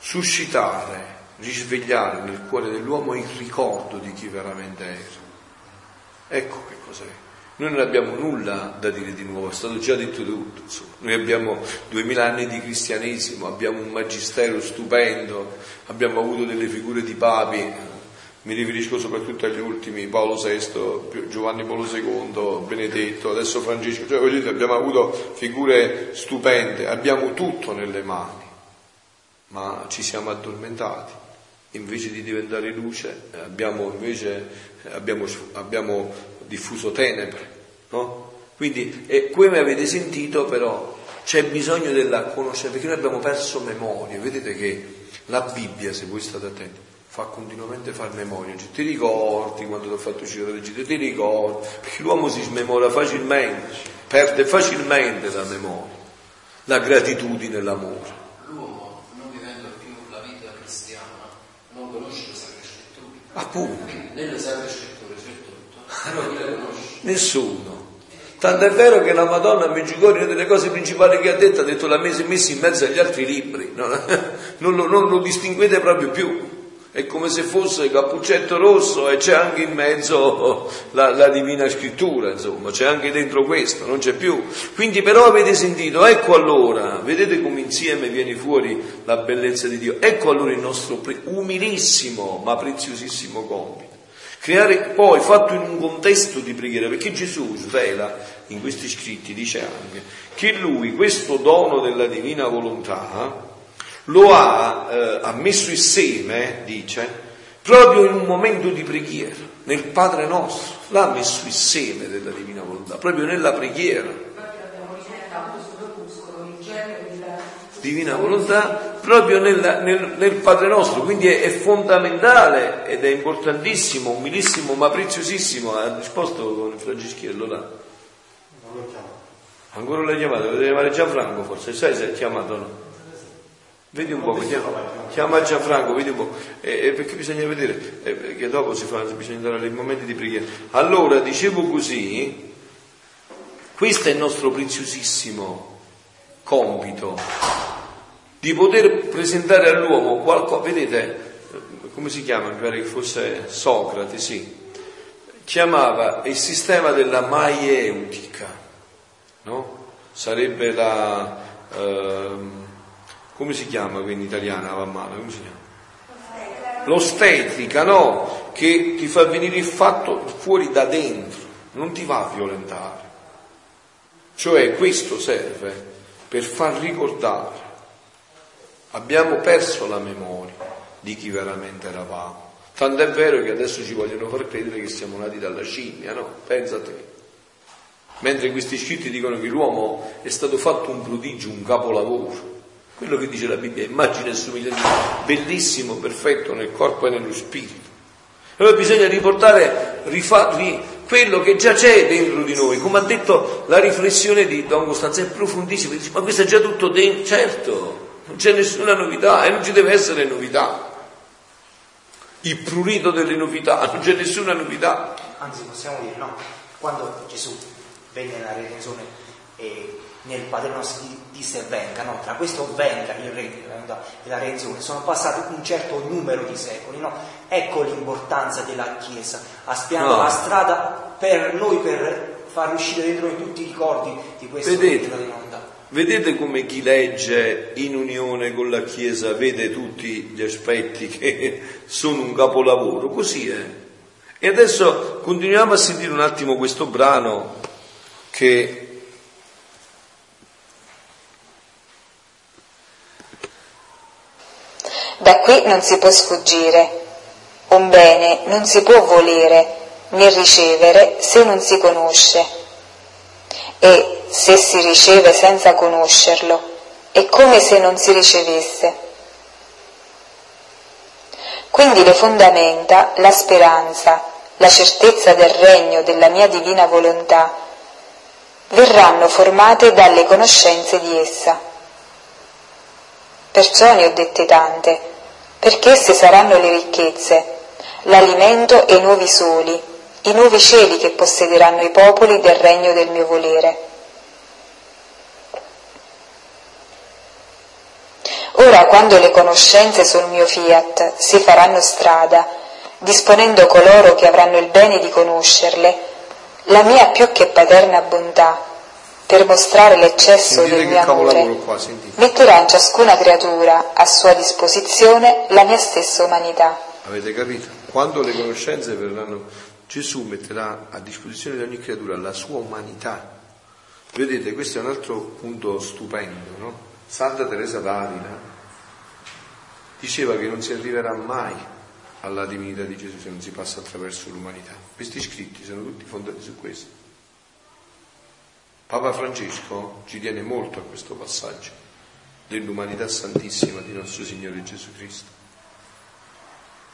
Suscitare, risvegliare nel cuore dell'uomo il ricordo di chi veramente era. Ecco che cos'è. Noi non abbiamo nulla da dire di nuovo, è stato già detto tutto, insomma. Noi abbiamo duemila anni di cristianesimo, abbiamo un magistero stupendo, abbiamo avuto delle figure di papi, mi riferisco soprattutto agli ultimi, Paolo sesto, Giovanni Paolo secondo, Benedetto, adesso Francesco, cioè voglio dire, abbiamo avuto figure stupende, abbiamo tutto nelle mani, ma ci siamo addormentati. Invece di diventare luce abbiamo, invece, abbiamo, abbiamo diffuso tenebre, no? Quindi, e come avete sentito però c'è bisogno della conoscenza, perché noi abbiamo perso memoria. Vedete che la Bibbia, se voi state attenti, fa continuamente far memoria, cioè, ti ricordi quando ti ho fatto uscire la legge, ti ricordi, perché l'uomo si smemora facilmente, perde facilmente la memoria, la gratitudine, l'amore. L'uomo non vivendo più la vita cristiana non conosce le Sacre Scritture. Appunto. Nelle Sacre Scritture c'è tutto, non le conosce. Nessuno. Tanto è vero che la Madonna a Medjugorje, una delle cose principali che ha detto, ha detto la messa in mezzo agli altri libri, non, non, lo, non lo distinguete proprio più, è come se fosse il cappuccetto rosso e c'è anche in mezzo la, la Divina Scrittura, insomma, c'è anche dentro questo, non c'è più. Quindi però avete sentito, ecco allora, vedete come insieme viene fuori la bellezza di Dio, ecco allora il nostro pre- umilissimo ma preziosissimo compito. Creare poi, fatto in un contesto di preghiera, perché Gesù svela in questi scritti, dice anche, che lui questo dono della Divina Volontà lo ha, eh, ha messo il seme, dice, proprio in un momento di preghiera, nel Padre Nostro, l'ha messo il seme della Divina Volontà, proprio nella preghiera. Infatti abbiamo ricercato sul opuscolo il genere della Divina Volontà, proprio nel, nel, nel Padre Nostro. Quindi è, è fondamentale ed è importantissimo, umilissimo ma preziosissimo. Ha risposto con il Franceschiello là, non lo chiamo Ancora l'hai chiamato? Deve chiamare Gianfranco forse, sai se è chiamato o no? Vedi un po', chiama, chiama Gianfranco, vedi un po', e, e perché bisogna vedere, e, perché dopo si fa, bisogna andare ai momenti di preghiera. Allora, dicevo così, questo è il nostro preziosissimo compito, di poter presentare all'uomo qualcosa, vedete, come si chiama, mi pare che fosse Socrate, sì, chiamava il sistema della maieutica, no? Sarebbe la, eh, come si chiama in italiana la mamma, come si chiama? L'ostetrica, no? Che ti fa venire il fatto fuori da dentro, non ti va a violentare. Cioè questo serve per far ricordare, abbiamo perso la memoria di chi veramente eravamo. Tanto è vero che adesso ci vogliono far credere che siamo nati dalla scimmia, no? Pensa a te. Mentre questi scritti dicono che l'uomo è stato fatto un prodigio, un capolavoro. Quello che dice la Bibbia, immagine e somiglianza, bellissimo, perfetto nel corpo e nello spirito. Allora bisogna riportare, rifarvi quello che già c'è dentro di noi. Come ha detto la riflessione di Don Costanzo, è profondissima, dice, ma questo è già tutto dentro, certo, non c'è nessuna novità e non ci deve essere novità. Il prurito delle novità, non c'è nessuna novità. Anzi, possiamo dire, no, quando Gesù venne nella redenzione e nel Padre nostro disse venga, no, tra questo venga il regno e la redenzione sono passati un certo numero di secoli, no? Ecco l'importanza della Chiesa, aspiando no. la strada per noi, per far uscire dentro noi tutti i ricordi di questo regno della onda. Vedete come chi legge in unione con la Chiesa vede tutti gli aspetti che sono un capolavoro, così è. E adesso continuiamo a sentire un attimo questo brano che da qui non si può sfuggire. Un bene non si può volere né ricevere se non si conosce. E se si riceve senza conoscerlo, è come se non si ricevesse. Quindi le fondamenta la speranza, la certezza del regno della mia divina volontà, verranno formate dalle conoscenze di essa. Perciò ne ho dette tante, perché esse saranno le ricchezze, l'alimento e i nuovi soli, i nuovi cieli che possederanno i popoli del regno del mio volere. Ora, quando le conoscenze sul mio fiat si faranno strada, disponendo coloro che avranno il bene di conoscerle, la mia più che paterna bontà, per mostrare l'eccesso sentite del mio amore, qua, metterà in ciascuna creatura a sua disposizione la mia stessa umanità. Avete capito? Quando le conoscenze verranno, Gesù metterà a disposizione di ogni creatura la sua umanità. Vedete, questo è un altro punto stupendo, no? Santa Teresa d'Avila diceva che non si arriverà mai alla divinità di Gesù se non si passa attraverso l'umanità. Questi scritti sono tutti fondati su questo. Papa Francesco ci tiene molto a questo passaggio dell'umanità santissima di nostro Signore Gesù Cristo,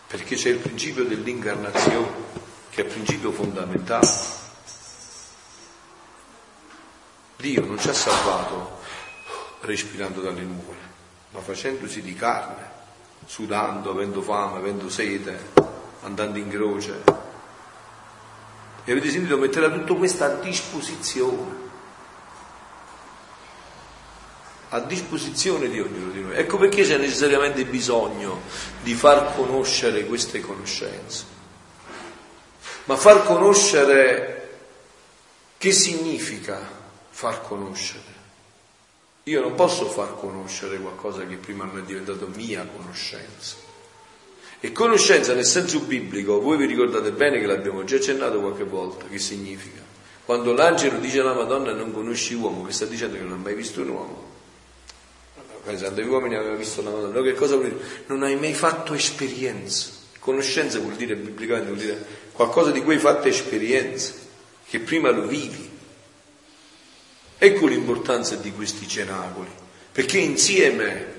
perché c'è il principio dell'incarnazione, che è il principio fondamentale. Dio non ci ha salvato respirando dalle nuvole, ma facendosi di carne, sudando, avendo fame, avendo sete, andando in croce. E avete sentito, metterà tutto questo a disposizione, a disposizione di ognuno di noi. Ecco perché c'è necessariamente bisogno di far conoscere queste conoscenze. Ma far conoscere, che significa far conoscere? Io non posso far conoscere qualcosa che prima non è diventato mia conoscenza. E conoscenza nel senso biblico, voi vi ricordate bene che l'abbiamo già accennato qualche volta, che significa? Quando l'angelo dice alla Madonna non conosci uomo, che sta dicendo che non ha mai visto un uomo. Pensando gli uomini avevano visto la Madonna, che cosa vuol dire? Non hai mai fatto esperienza. Conoscenza vuol dire, biblicamente vuol dire qualcosa di cui hai fatto esperienza, che prima lo vivi. Ecco l'importanza di questi cenacoli, perché insieme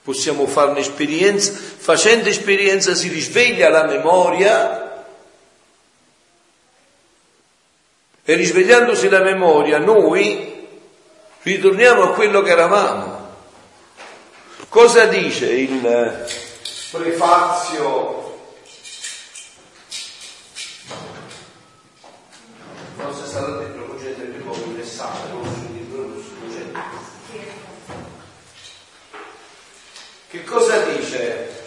possiamo farne esperienza, facendo esperienza si risveglia la memoria e risvegliandosi la memoria noi Ritorniamo a quello che eravamo. Cosa dice il prefazio? Forse sarà detto il primo interessante, forse il libro duecento. Che cosa dice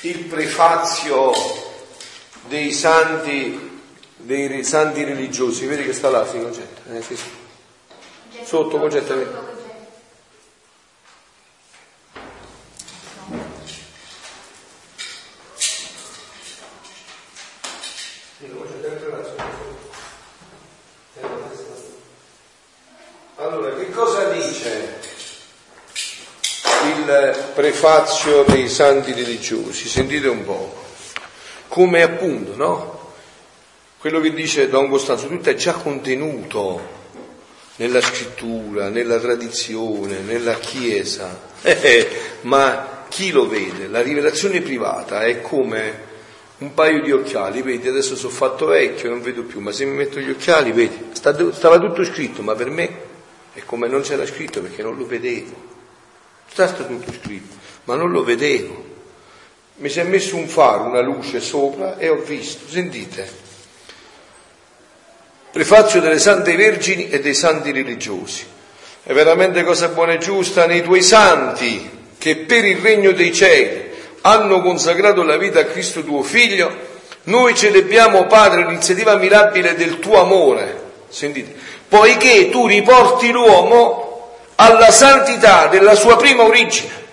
il prefazio dei santi, dei santi religiosi? Vedi che sta là, si concetta. Eh, sì, sì. Sotto concetta. Allora, che cosa dice il prefazio dei santi religiosi? Sentite un po'. Come appunto, no? Quello che dice Don Costanzo, tutto è già contenuto nella scrittura, nella tradizione, nella chiesa, eh, ma chi lo vede? La rivelazione privata è come un paio di occhiali, vedi, adesso sono fatto vecchio, non vedo più, ma se mi metto gli occhiali, vedi, stava tutto scritto, ma per me è come non c'era scritto perché non lo vedevo, stato tutto scritto, ma non lo vedevo, mi si è messo un faro, una luce sopra e ho visto, sentite. Prefazio delle Sante Vergini e dei Santi Religiosi. È veramente cosa buona e giusta nei tuoi santi che per il regno dei cieli hanno consacrato la vita a Cristo tuo Figlio, noi celebriamo, Padre, l'iniziativa mirabile del tuo amore. Sentite, poiché tu riporti l'uomo alla santità della sua prima origine.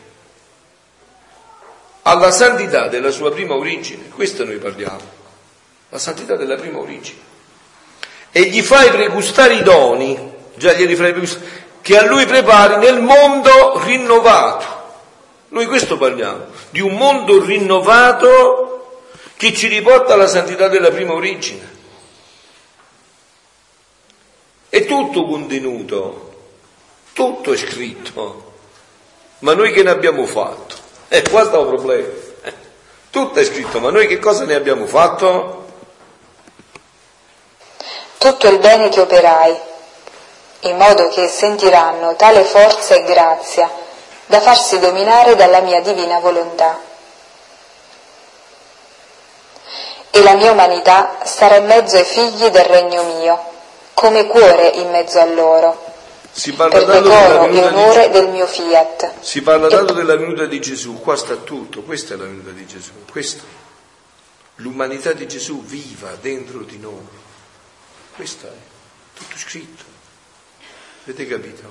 Alla santità della sua prima origine, questo noi parliamo, la santità della prima origine. E gli fai pregustare i doni, già glieli fai pregustare, che a lui prepari nel mondo rinnovato. Noi questo parliamo, di un mondo rinnovato che ci riporta alla santità della prima origine. È tutto contenuto, tutto è scritto, ma noi che ne abbiamo fatto? E eh, qua sta un problema. Eh, tutto è scritto, ma noi che cosa ne abbiamo fatto? Tutto il bene che operai, in modo che sentiranno tale forza e grazia da farsi dominare dalla mia divina volontà. E la mia umanità sarà in mezzo ai figli del regno mio, come cuore in mezzo a loro, per decoro e onore del mio Fiat. Si parla tanto della venuta di Gesù, qua sta tutto, questa è la venuta di Gesù, questa, l'umanità di Gesù viva dentro di noi. Questo è tutto scritto, avete capito?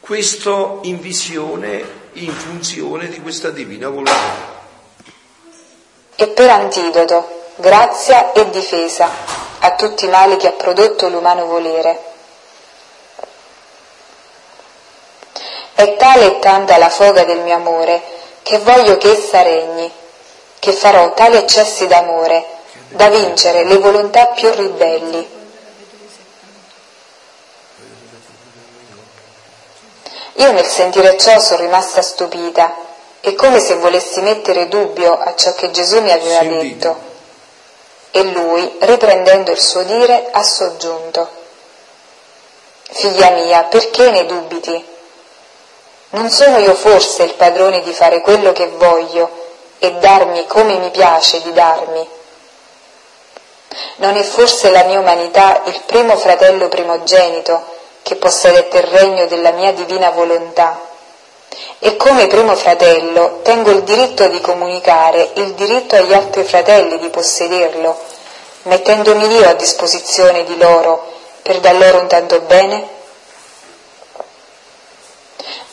Questo in visione, in funzione di questa divina volontà. E per antidoto, grazia e difesa a tutti i mali che ha prodotto l'umano volere. È tale e tanta la foga del mio amore che voglio che essa regni, che farò tali eccessi d'amore da vincere le volontà più ribelli. Io nel sentire ciò sono rimasta stupita e come se volessi mettere dubbio a ciò che Gesù mi aveva Sentite. detto. E lui, riprendendo il suo dire, ha soggiunto: figlia mia, perché ne dubiti? Non sono io forse il padrone di fare quello che voglio e darmi come mi piace di darmi? Non è forse la mia umanità il primo fratello primogenito che possedette il regno della mia divina volontà? E come primo fratello tengo il diritto di comunicare il diritto agli altri fratelli di possederlo, mettendomi io a disposizione di loro per dar loro un tanto bene?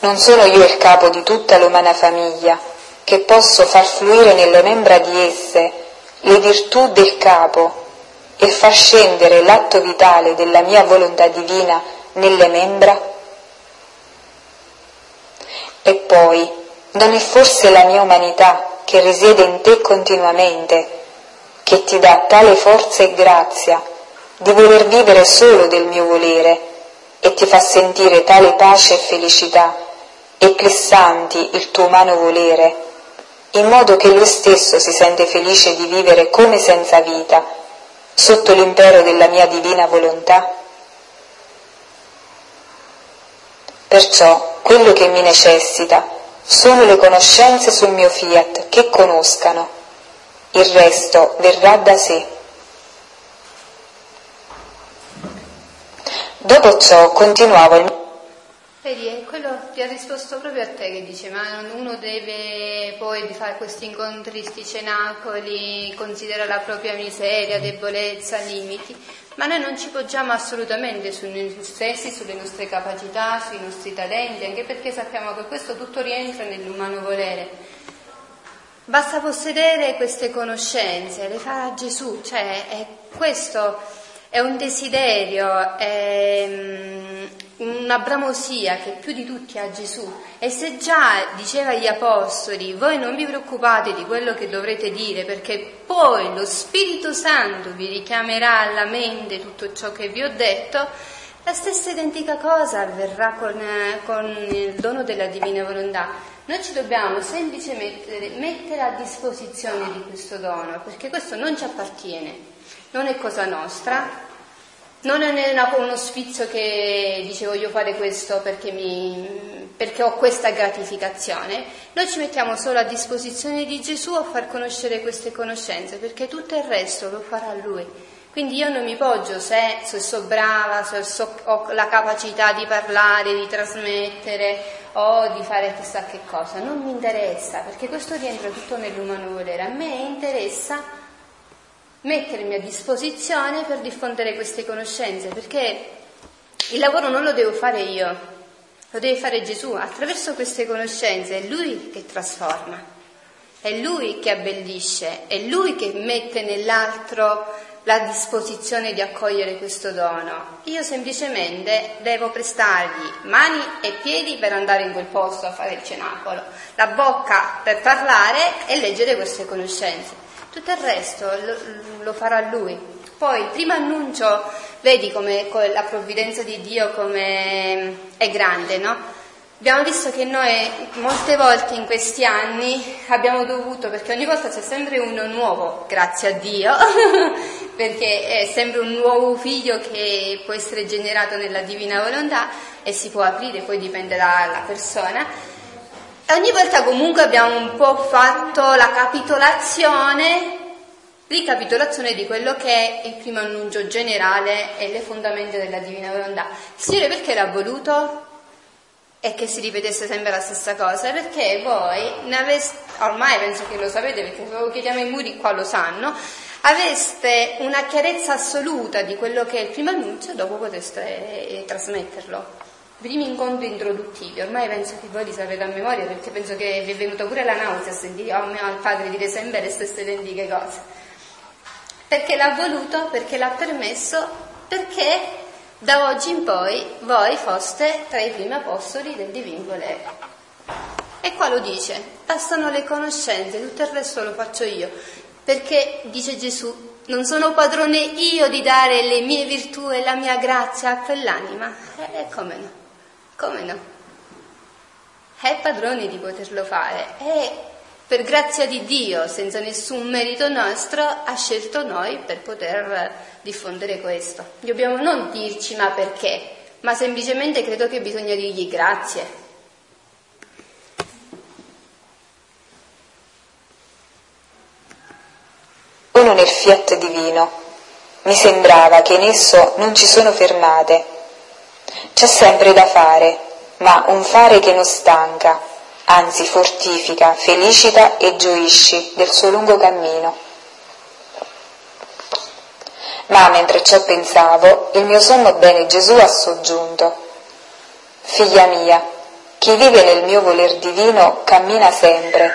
Non sono io il capo di tutta l'umana famiglia, che posso far fluire nelle membra di esse le virtù del capo e far scendere l'atto vitale della mia volontà divina nelle membra? E poi, non è forse la mia umanità che risiede in te continuamente, che ti dà tale forza e grazia di voler vivere solo del mio volere e ti fa sentire tale pace e felicità, eclissanti il tuo umano volere, in modo che lui stesso si sente felice di vivere come senza vita, sotto l'impero della mia divina volontà? Perciò quello che mi necessita sono le conoscenze sul mio Fiat che conoscano, il resto verrà da sé. Dopo ciò continuavo il... Vedi, è quello che ha risposto proprio a te, che dice, ma uno deve poi fare questi incontri, sti cenacoli, considera la propria miseria, debolezza, limiti, ma noi non ci poggiamo assolutamente su noi stessi, sulle nostre capacità, sui nostri talenti, anche perché sappiamo che questo tutto rientra nell'umano volere. Basta possedere queste conoscenze, le farà Gesù, cioè è questo... È un desiderio, è una bramosia che più di tutti ha Gesù. E se già diceva agli apostoli, voi non vi preoccupate di quello che dovrete dire, perché poi lo Spirito Santo vi richiamerà alla mente tutto ciò che vi ho detto, la stessa identica cosa avverrà con, con il dono della Divina Volontà. Noi ci dobbiamo semplicemente mettere a disposizione di questo dono, perché questo non ci appartiene. Non è cosa nostra, non è una, uno sfizio che dice voglio fare questo perché, mi, perché ho questa gratificazione. Noi ci mettiamo solo a disposizione di Gesù a far conoscere queste conoscenze, perché tutto il resto lo farà Lui. Quindi io non mi poggio se, se sono brava, se so, ho la capacità di parlare, di trasmettere o di fare chissà che cosa. Non mi interessa, perché questo rientra tutto nell'umano volere. A me interessa mettermi a disposizione per diffondere queste conoscenze, perché il lavoro non lo devo fare io, lo deve fare Gesù attraverso queste conoscenze. È Lui che trasforma, è Lui che abbellisce, è Lui che mette nell'altro la disposizione di accogliere questo dono. Io semplicemente devo prestargli mani e piedi per andare in quel posto a fare il cenacolo, la bocca per parlare e leggere queste conoscenze. Tutto il resto lo, lo farà Lui. Poi il primo annuncio, vedi come la provvidenza di Dio come è grande, no? Abbiamo visto che noi molte volte in questi anni abbiamo dovuto, perché ogni volta c'è sempre uno nuovo, grazie a Dio, perché è sempre un nuovo figlio che può essere generato nella Divina Volontà e si può aprire, poi dipende dalla persona. Ogni volta comunque abbiamo un po' fatto la capitolazione, ricapitolazione di quello che è il primo annuncio generale e le fondamenta della Divina Volontà. Il Signore perché l'ha voluto? E che si ripetesse sempre la stessa cosa? Perché voi, ne aveste, ormai penso che lo sapete, perché se lo chiediamo ai muri qua lo sanno, aveste una chiarezza assoluta di quello che è il primo annuncio e dopo poteste eh, trasmetterlo. Primi incontri introduttivi, ormai penso che voi li sapete a memoria, perché penso che vi è venuta pure la nausea a sentire oh, mio, al padre dire sempre le stesse identiche cose, perché l'ha voluto, perché l'ha permesso, perché da oggi in poi voi foste tra i primi apostoli del Divin Volere. E qua lo dice, bastano le conoscenze, tutto il resto lo faccio io, perché dice Gesù, non sono padrone io di dare le mie virtù e la mia grazia a quell'anima, e eh, come no? Come no? È padrone di poterlo fare e per grazia di Dio, senza nessun merito nostro, ha scelto noi per poter diffondere questo. Dobbiamo non dirci ma perché, ma semplicemente credo che bisogna dirgli grazie. Sono nel Fiat divino, mi sembrava che in esso non ci sono fermate. C'è sempre da fare, ma un fare che non stanca, anzi fortifica, felicita e gioisci del suo lungo cammino. Ma mentre ciò pensavo, il mio sommo bene Gesù ha soggiunto: figlia mia, chi vive nel mio voler divino cammina sempre,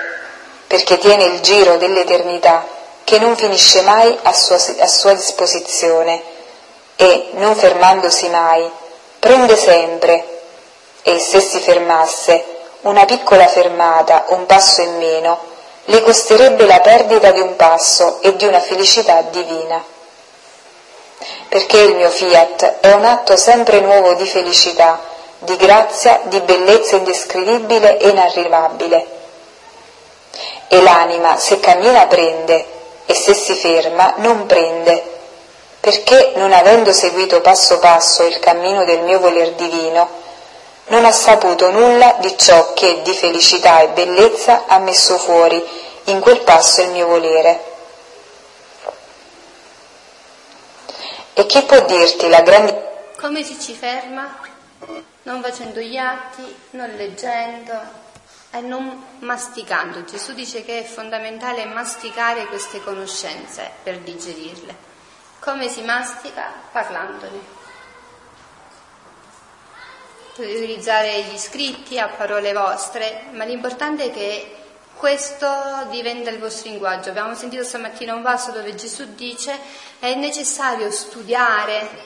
perché tiene il giro dell'eternità che non finisce mai a sua, a sua disposizione e, non fermandosi mai, prende sempre, e se si fermasse, una piccola fermata, un passo in meno, le costerebbe la perdita di un passo e di una felicità divina. Perché il mio Fiat è un atto sempre nuovo di felicità, di grazia, di bellezza indescrivibile e inarrivabile. E l'anima, se cammina, prende, e se si ferma, non prende, perché non avendo seguito passo passo il cammino del mio voler divino, non ha saputo nulla di ciò che di felicità e bellezza ha messo fuori in quel passo il mio volere. E chi può dirti la grande... Come si ci ferma? Non facendo gli atti, non leggendo e non masticando. Gesù dice che è fondamentale masticare queste conoscenze per digerirle. Come si mastica? Parlandone. Potete utilizzare gli scritti a parole vostre, ma l'importante è che questo diventa il vostro linguaggio. Abbiamo sentito stamattina un passo dove Gesù dice è necessario studiare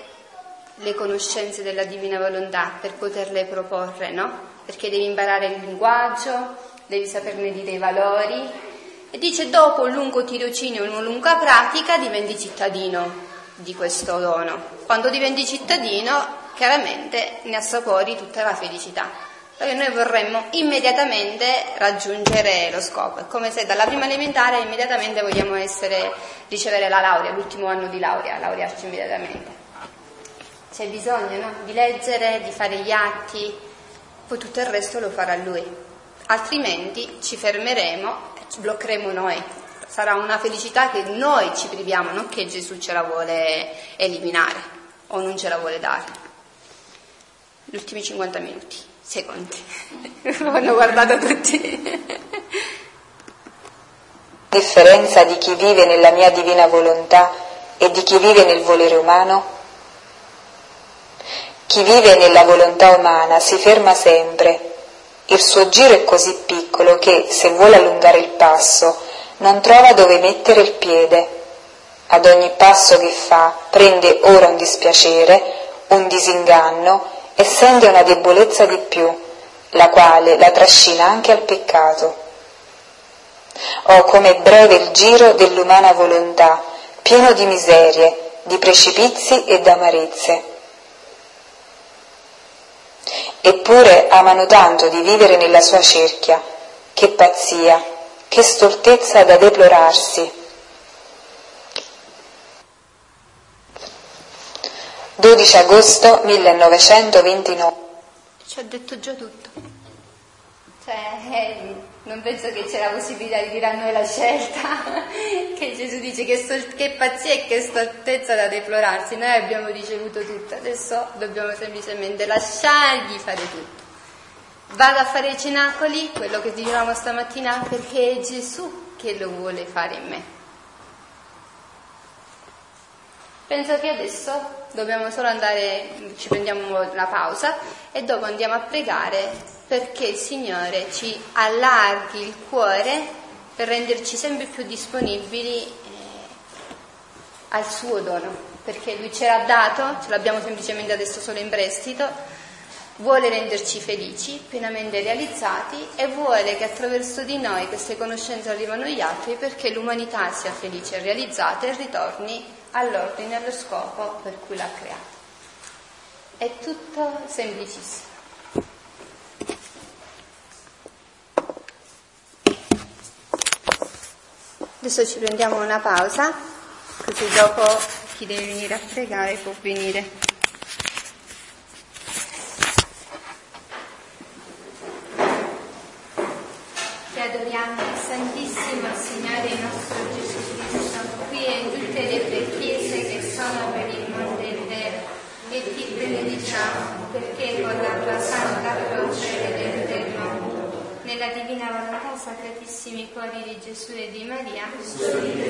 le conoscenze della Divina Volontà per poterle proporre, no? Perché devi imparare il linguaggio, devi saperne dire i valori. E dice dopo un lungo tirocinio e una lunga pratica diventi cittadino di questo dono. Quando diventi cittadino chiaramente ne assapori tutta la felicità, perché noi vorremmo immediatamente raggiungere lo scopo. È come se dalla prima elementare immediatamente vogliamo essere, ricevere la laurea, l'ultimo anno di laurea, laurearci immediatamente. C'è bisogno, no? Di leggere, di fare gli atti, poi tutto il resto lo farà lui, altrimenti ci fermeremo e ci bloccheremo noi. Sarà una felicità che noi ci priviamo, non che Gesù ce la vuole eliminare o non ce la vuole dare. Gli ultimi cinquanta minuti, secondi, l'hanno guardato tutti. La differenza di chi vive nella mia divina volontà e di chi vive nel volere umano? Chi vive nella volontà umana si ferma sempre, il suo giro è così piccolo che, se vuole allungare il passo, non trova dove mettere il piede. Ad ogni passo che fa prende ora un dispiacere, un disinganno, e sente una debolezza di più, la quale la trascina anche al peccato. Oh, com'è breve il giro dell'umana volontà, pieno di miserie, di precipizi e d'amarezze. Eppure amano tanto di vivere nella sua cerchia, che pazzia, che stoltezza da deplorarsi. dodici agosto millenovecentoventinove. Ci ho detto già tutto. Cioè, non penso che c'è la possibilità di dire a noi la scelta, che Gesù dice che, sol- che pazzia e che stoltezza da deplorarsi. Noi abbiamo ricevuto tutto, adesso dobbiamo semplicemente lasciargli fare tutto. Vado a fare i cenacoli, quello che dicevamo stamattina, perché è Gesù che lo vuole fare in me. Penso che adesso dobbiamo solo andare, ci prendiamo la pausa e dopo andiamo a pregare perché il Signore ci allarghi il cuore per renderci sempre più disponibili eh, al suo dono, perché Lui ce l'ha dato, ce l'abbiamo semplicemente adesso solo in prestito, vuole renderci felici, pienamente realizzati, e vuole che attraverso di noi queste conoscenze arrivano agli altri perché l'umanità sia felice e realizzata e ritorni all'ordine, allo scopo per cui l'ha creato. È tutto semplicissimo. Adesso ci prendiamo una pausa, così dopo chi deve venire a pregare può venire. Ti adoriamo, Santissimo Signore nostro Gesù Cristo, qui e in tutte le tue chiese che sono per il mondo intero, e ti benediciamo perché con la tua santa croce redente il mondo. Nella divina volontà, Sacratissimi Cuori di Gesù e di Maria,